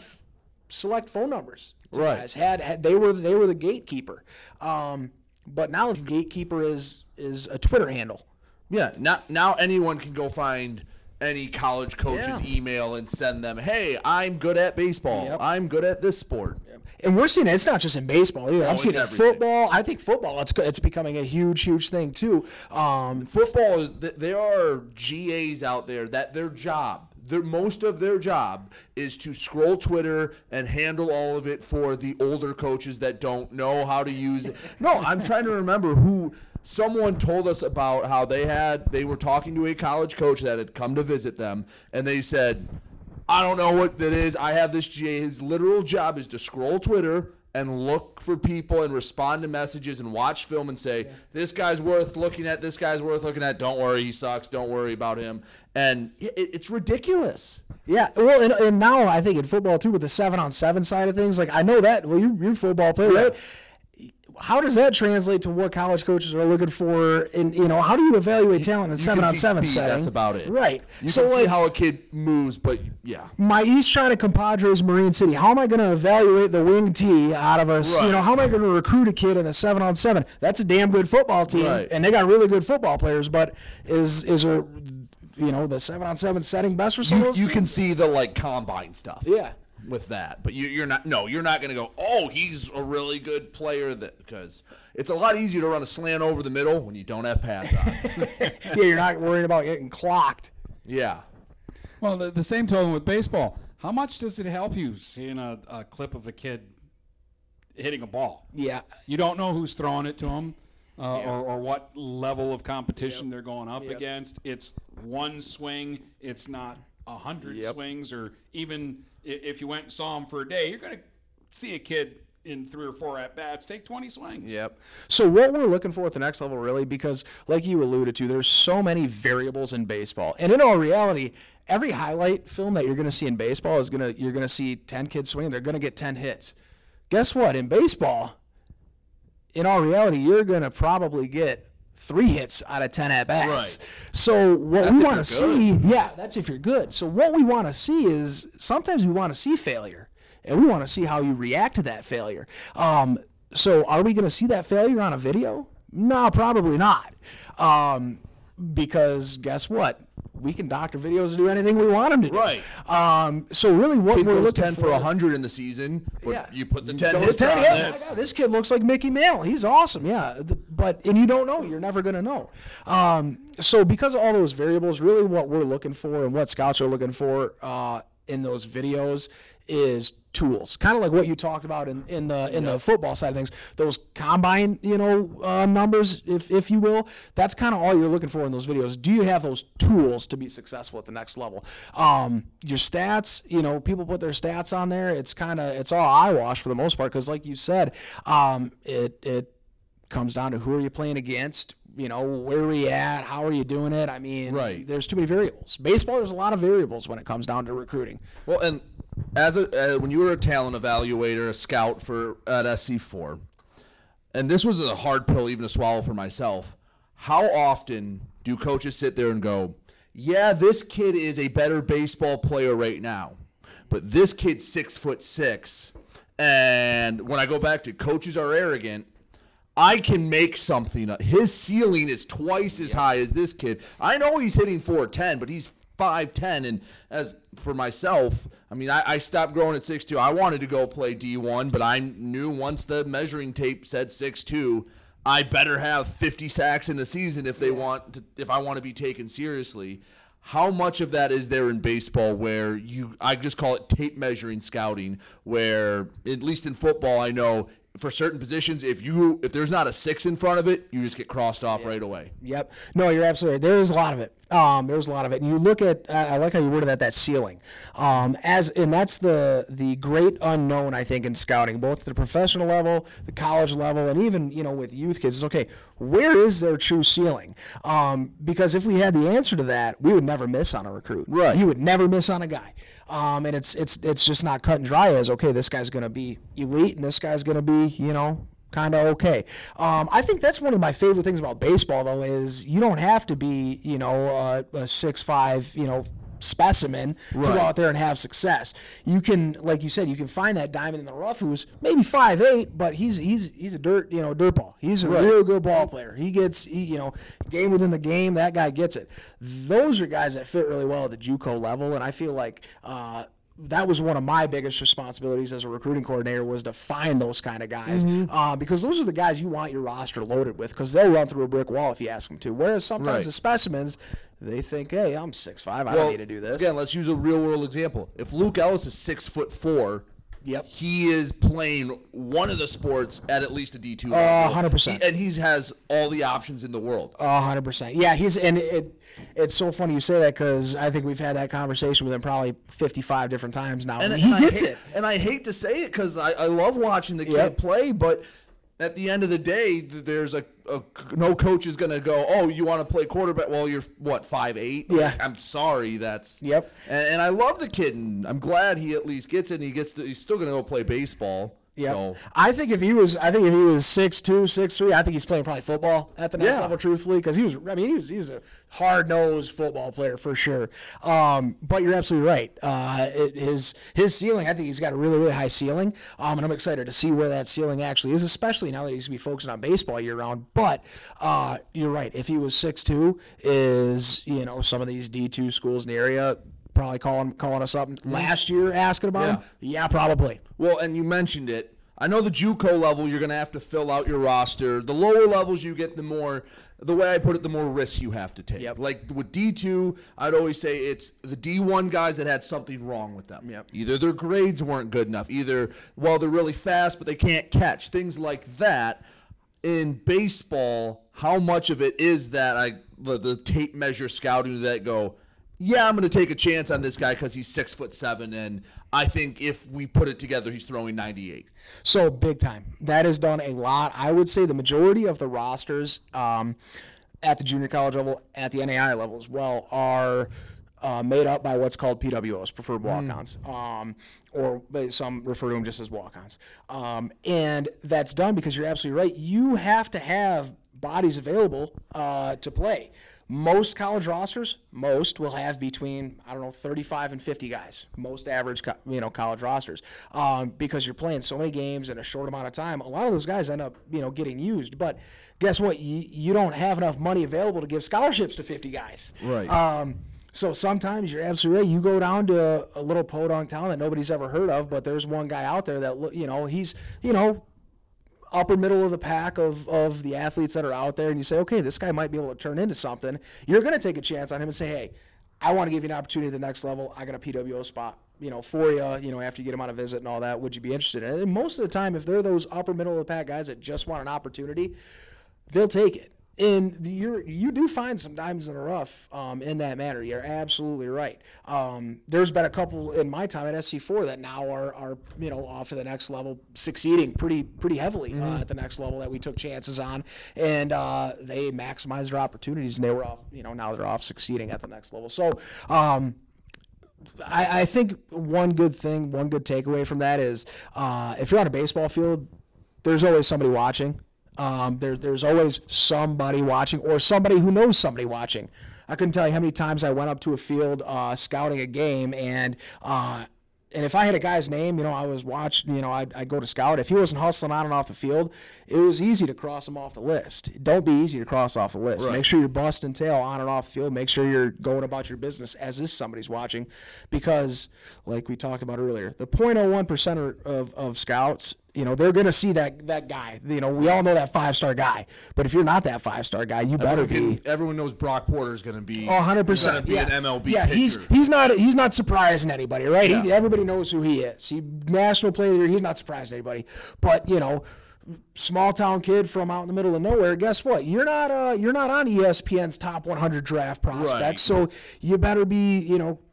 select phone numbers. Right. Guys. They were the gatekeeper. But now the gatekeeper is a Twitter handle. Yeah. Now anyone can go find any college coach's email and send them, hey, I'm good at baseball. Yep. I'm good at this sport. Yep. And we're seeing it. It's not just in baseball either. I'm seeing it in football. I think football, it's becoming a huge, huge thing too. Football, there are GAs out there that most of their job is to scroll Twitter and handle all of it for the older coaches that don't know how to use it. No, I'm trying to remember who. Someone told us about how they were talking to a college coach that had come to visit them, and they said, I don't know what that is. I have this GA. His literal job is to scroll Twitter and look for people and respond to messages and watch film and say, this guy's worth looking at, this guy's worth looking at. Don't worry, he sucks. Don't worry about him. And it's ridiculous. Yeah, well, and now I think in football, too, with the 7-on-7 side of things, like I know that. Well, you're a football player, right? How does that translate to what college coaches are looking for? And, you know, how do you evaluate talent in 7-on-7 setting? That's about it. Right. You so can see how a kid moves, but, yeah. My East China compadres, Marine City, how am I going to evaluate the wing tee out of us? Right. You know, how am I going to recruit a kid in a 7-on-7? That's a damn good football team, right. And they got really good football players, but is the 7-on-7 setting best for some of those? You can see the, like, combine stuff. Yeah. With that, but you're not going to go, oh, he's a really good player, because it's a lot easier to run a slant over the middle when you don't have pads on. Yeah, you're not worried about getting clocked. Yeah. Well, the same token with baseball. How much does it help you seeing a clip of a kid hitting a ball? Yeah. You don't know who's throwing it to him or what level of competition they're going up against. It's one swing. It's not 100 swings, or even if you went and saw him for a day, you're going to see a kid in 3 or 4 at-bats take 20 swings. Yep. So what we're looking for at the next level, really, because like you alluded to, there's so many variables in baseball. And in all reality, every highlight film that you're going to see in baseball you're going to see 10 kids swinging. They're going to get 10 hits. Guess what? In baseball, in all reality, you're going to probably get 3 hits out of 10 at-bats. Right. So what that's we want to see, that's if you're good. So what we want to see is sometimes we want to see failure, and we want to see how you react to that failure. So are we going to see that failure on a video? No, probably not. Because guess what? We can doctor videos to do anything we want them to do. Right. So really what we're looking 10 for 100 in the season, but you put the 10 hits on it. This kid looks like Mickey Mantle. He's awesome, but you don't know. You're never going to know. So because of all those variables, really what we're looking for and what scouts are looking for in those videos is tools, kind of like what you talked about in the football side of things, those combine, numbers, if you will. That's kind of all you're looking for in those videos. Do you have those tools to be successful at the next level? Your stats, people put their stats on there. It's all eyewash for the most part, because like you said, it comes down to who are you playing against, where are we at, how are you doing it? I mean, right. There's too many variables. Baseball, there's a lot of variables when it comes down to recruiting. Well, and when you were a talent evaluator, a scout at SC4, and this was a hard pill even to swallow for myself, how often do coaches sit there and go, yeah, this kid is a better baseball player right now, but this kid's 6'6", and when I go back to coaches are arrogant, I can make something up. His ceiling is twice as high as this kid. I know he's hitting 4'10", but he's 5'10", and as for myself, I mean, I stopped growing at 6'2". I wanted to go play D1, but I knew once the measuring tape said 6'2", I better have 50 sacks in a season if I want to be taken seriously. How much of that is there in baseball where I just call it tape measuring scouting, where at least in football, I know for certain positions, if there's not a 6 in front of it, you just get crossed off right away. Yep. No, you're absolutely right. There is a lot of it. There was a lot of it. And you look at, I like how you worded that ceiling. And that's the great unknown, I think, in scouting, both at the professional level, the college level, and even, with youth kids. It's okay, where is their true ceiling? Because if we had the answer to that, we would never miss on a recruit. Right. You would never miss on a guy. And it's just not cut and dry as, okay, this guy's going to be elite and this guy's going to be, kind of okay. I think that's one of my favorite things about baseball, though, is you don't have to be, a 6'5", specimen right. to go out there and have success. You can, like you said, you can find that diamond in the rough who's maybe 5'8", but he's a dirtball. He's a right. real good ball player. He gets, game within the game. That guy gets it. Those are guys that fit really well at the JUCO level, and I feel like that was one of my biggest responsibilities as a recruiting coordinator, was to find those kind of guys, mm-hmm. Because those are the guys you want your roster loaded with, because they'll run through a brick wall if you ask them to. Whereas sometimes right. the specimens, they think, hey, I'm 6'5", I don't need to do this. Again, let's use a real-world example. If Luke Ellis is 6'4", yep. he is playing one of the sports at least a D2 level. 100%. And he has all the options in the world. 100%. Yeah, it's so funny you say that, because I think we've had that conversation with him probably 55 different times now. And he gets it. And I hate to say it, because I love watching the kid yep. play, but at the end of the day, there's no coach is going to go, oh, you want to play quarterback? Well, you're, 5'8"? Yeah. I'm sorry, that's... Yep. And I love the kid, and I'm glad he at least gets it, and he's still going to go play baseball. Yeah. So. I think if he was 6'2", 6'3", I think he's playing probably football at the next yeah. level, truthfully, because he was a hard-nosed football player for sure. But you're absolutely right. His ceiling, I think he's got a really, really high ceiling, and I'm excited to see where that ceiling actually is, especially now that he's going to be focusing on baseball year-round. But you're right. If he was 6'2", some of these D2 schools in the area probably calling us up last year asking about yeah. him? Yeah, probably. Well, and you mentioned it. I know the JUCO level, you're going to have to fill out your roster. The lower levels you get, the way I put it, the more risks you have to take. Yep. Like with D2, I'd always say it's the D1 guys that had something wrong with them. Yep. Either their grades weren't good enough. Either, they're really fast, but they can't catch. Things like that. In baseball, how much of it is that the tape measure scouting that go, yeah, I'm going to take a chance on this guy because he's 6'7", and I think if we put it together, he's throwing 98. So big time. That is done a lot. I would say the majority of the rosters at the junior college level, at the NAI level as well, are made up by what's called PWOs, preferred walk-ons, or some refer to them just as walk-ons. And that's done because you're absolutely right. You have to have bodies available to play. Most college rosters, will have between, 35 and 50 guys. Most average, college rosters. Because you're playing so many games in a short amount of time, a lot of those guys end up, getting used. But guess what? You don't have enough money available to give scholarships to 50 guys. Right. So sometimes you're absolutely right. You go down to a little podunk town that nobody's ever heard of, but there's one guy out there that, he's, upper middle of the pack of the athletes that are out there, and you say, okay, this guy might be able to turn into something. You're going to take a chance on him and say, hey, I want to give you an opportunity at the next level. I got a PWO spot, for you, after you get him on a visit and all that. Would you be interested in it? And most of the time, if they're those upper middle of the pack guys that just want an opportunity, they'll take it. And you do find some diamonds in the rough in that manner. You're absolutely right. There's been a couple in my time at SC4 that now are off to the next level, succeeding pretty heavily at the next level that we took chances on, and they maximized their opportunities, and they were off. Now they're off succeeding at the next level. So I think one good takeaway from that is if you're on a baseball field, there's always somebody watching. There's always somebody watching or somebody who knows somebody watching. I couldn't tell you how many times I went up to a field scouting a game, and if I had a guy's name, I was watching, I'd go to scout. If he wasn't hustling on and off the field, it was easy to cross him off the list. Don't be easy to cross off the list. Right. Make sure you're busting tail on and off the field. Make sure you're going about your business as if somebody's watching, because, like we talked about earlier, the 0.01% of scouts, they're going to see that guy. We all know that five-star guy. But if you're not that five-star guy, you better be. Everyone knows Brock Porter's going to be 100%. Be an MLB pitcher. He's not surprising anybody, right? Yeah. Everybody knows who he is. National player, he's not surprising anybody. But, small town kid from out in the middle of nowhere, guess what? You're not on ESPN's top 100 draft prospects, right. So you better be,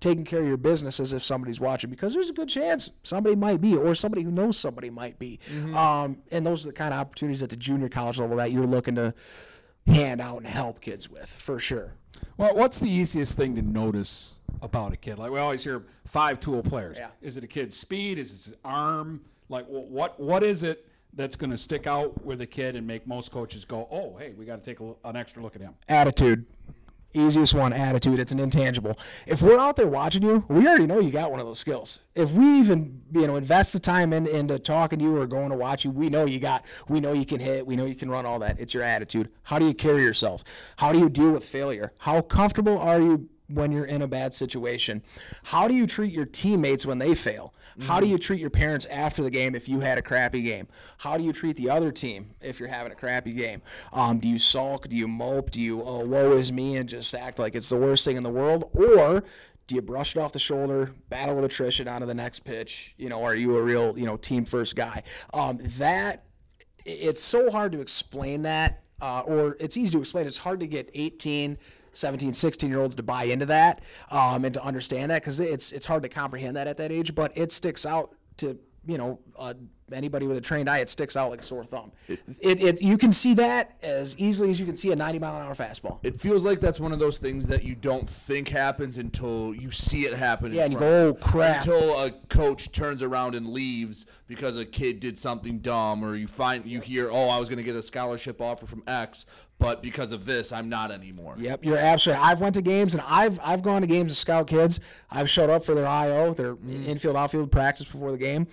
taking care of your business as if somebody's watching, because there's a good chance somebody might be, or somebody who knows somebody might be. Mm-hmm. And those are the kind of opportunities at the junior college level that you're looking to hand out and help kids with, for sure. Well, what's the easiest thing to notice about a kid? Like, we always hear 5-tool players. Yeah. Is it a kid's speed? Is it his arm? Like, what is it that's going to stick out with a kid and make most coaches go, oh, hey, we got to take an extra look at him? Attitude. Easiest one, attitude. It's an intangible. If we're out there watching you, we already know you got one of those skills. If we even, invest the time into talking to you or going to watch you, we know you can hit, we know you can run, all that. It's your attitude. How do you carry yourself? How do you deal with failure? How comfortable are you when you're in a bad situation? How do you treat your teammates when they fail? How do you treat your parents after the game if you had a crappy game? How do you treat the other team if you're having a crappy game? Do you sulk? Do you mope? Do you, oh, woe is me, and just act like it's the worst thing in the world? Or do you brush it off the shoulder, battle of attrition, onto the next pitch? Are you a real, team first guy? It's so hard to explain that, or it's easy to explain. It's hard to get 18, 17, 16-year-olds to buy into that and to understand that, because it's hard to comprehend that at that age, but it sticks out to, anybody with a trained eye. It sticks out like a sore thumb. It you can see that as easily as you can see a 90-mile-an-hour fastball. It feels like that's one of those things that you don't think happens until you see it happen. Yeah, and you go, oh, crap. Until a coach turns around and leaves because a kid did something dumb, or you hear, oh, I was going to get a scholarship offer from X, but because of this, I'm not anymore. Yep, you're absolutely right. I've went to games, and I've gone to games to scout kids. I've showed up for their IO, their infield, outfield practice before the game.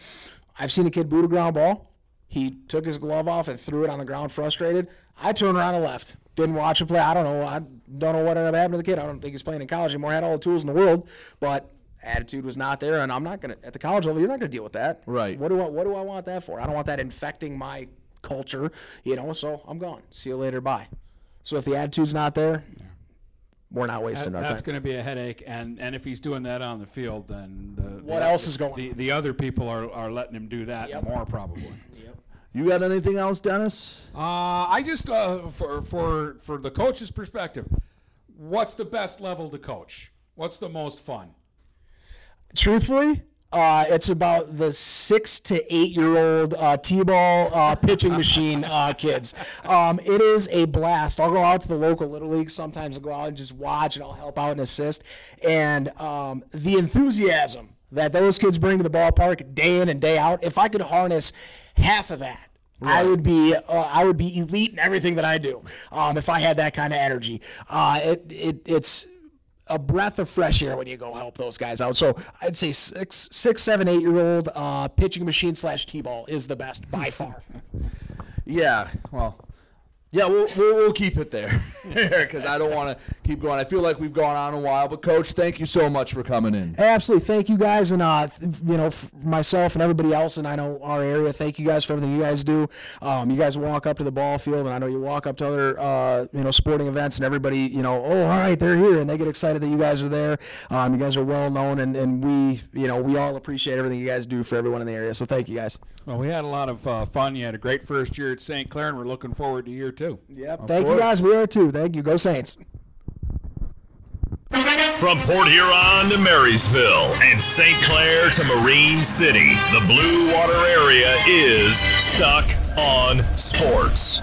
I've seen a kid boot a ground ball. He took his glove off and threw it on the ground frustrated. I turned around and left. Didn't watch him play. I don't know what ended up happening to the kid. I don't think he's playing in college anymore. Had all the tools in the world, but attitude was not there, and I'm not going to, at the college level, you're not going to deal with that. Right. What do I want that for? I don't want that infecting my culture, so I'm gone. See you later, bye. So if the attitude's not there, we're not wasting our time. That's going to be a headache, and if he's doing that on the field, then what else is going on? The other people are letting him do that more probably. Yep. You got anything else, Dennis? I just for the coach's perspective, what's the best level to coach? What's the most fun? Truthfully, it's about the 6 to 8-year-old T-ball pitching machine kids. It is a blast. I'll go out to the local Little League. Sometimes I'll go out and just watch, and I'll help out and assist. And the enthusiasm that those kids bring to the ballpark day in and day out, if I could harness half of that, right, I would be elite in everything that I do if I had that kind of energy. It's a breath of fresh air when you go help those guys out. So I'd say 6, 7, 8-year-old pitching machine / T-ball is the best by far. Yeah, we'll keep it there because I don't want to keep going. I feel like we've gone on a while, but Coach, thank you so much for coming in. Absolutely, thank you guys, and myself and everybody else, and I know our area. Thank you guys for everything you guys do. You guys walk up to the ball field, and I know you walk up to other sporting events, and everybody oh, all right, they're here, and they get excited that you guys are there. You guys are well known, and we we all appreciate everything you guys do for everyone in the area. So thank you guys. Well, we had a lot of fun. You had a great first year at St. Clair, and we're looking forward to year two. Yep. Thank you, guys. We are too. Thank you. Go Saints. From Port Huron to Marysville and St. Clair to Marine City, the Blue Water area is Stuck on Sports.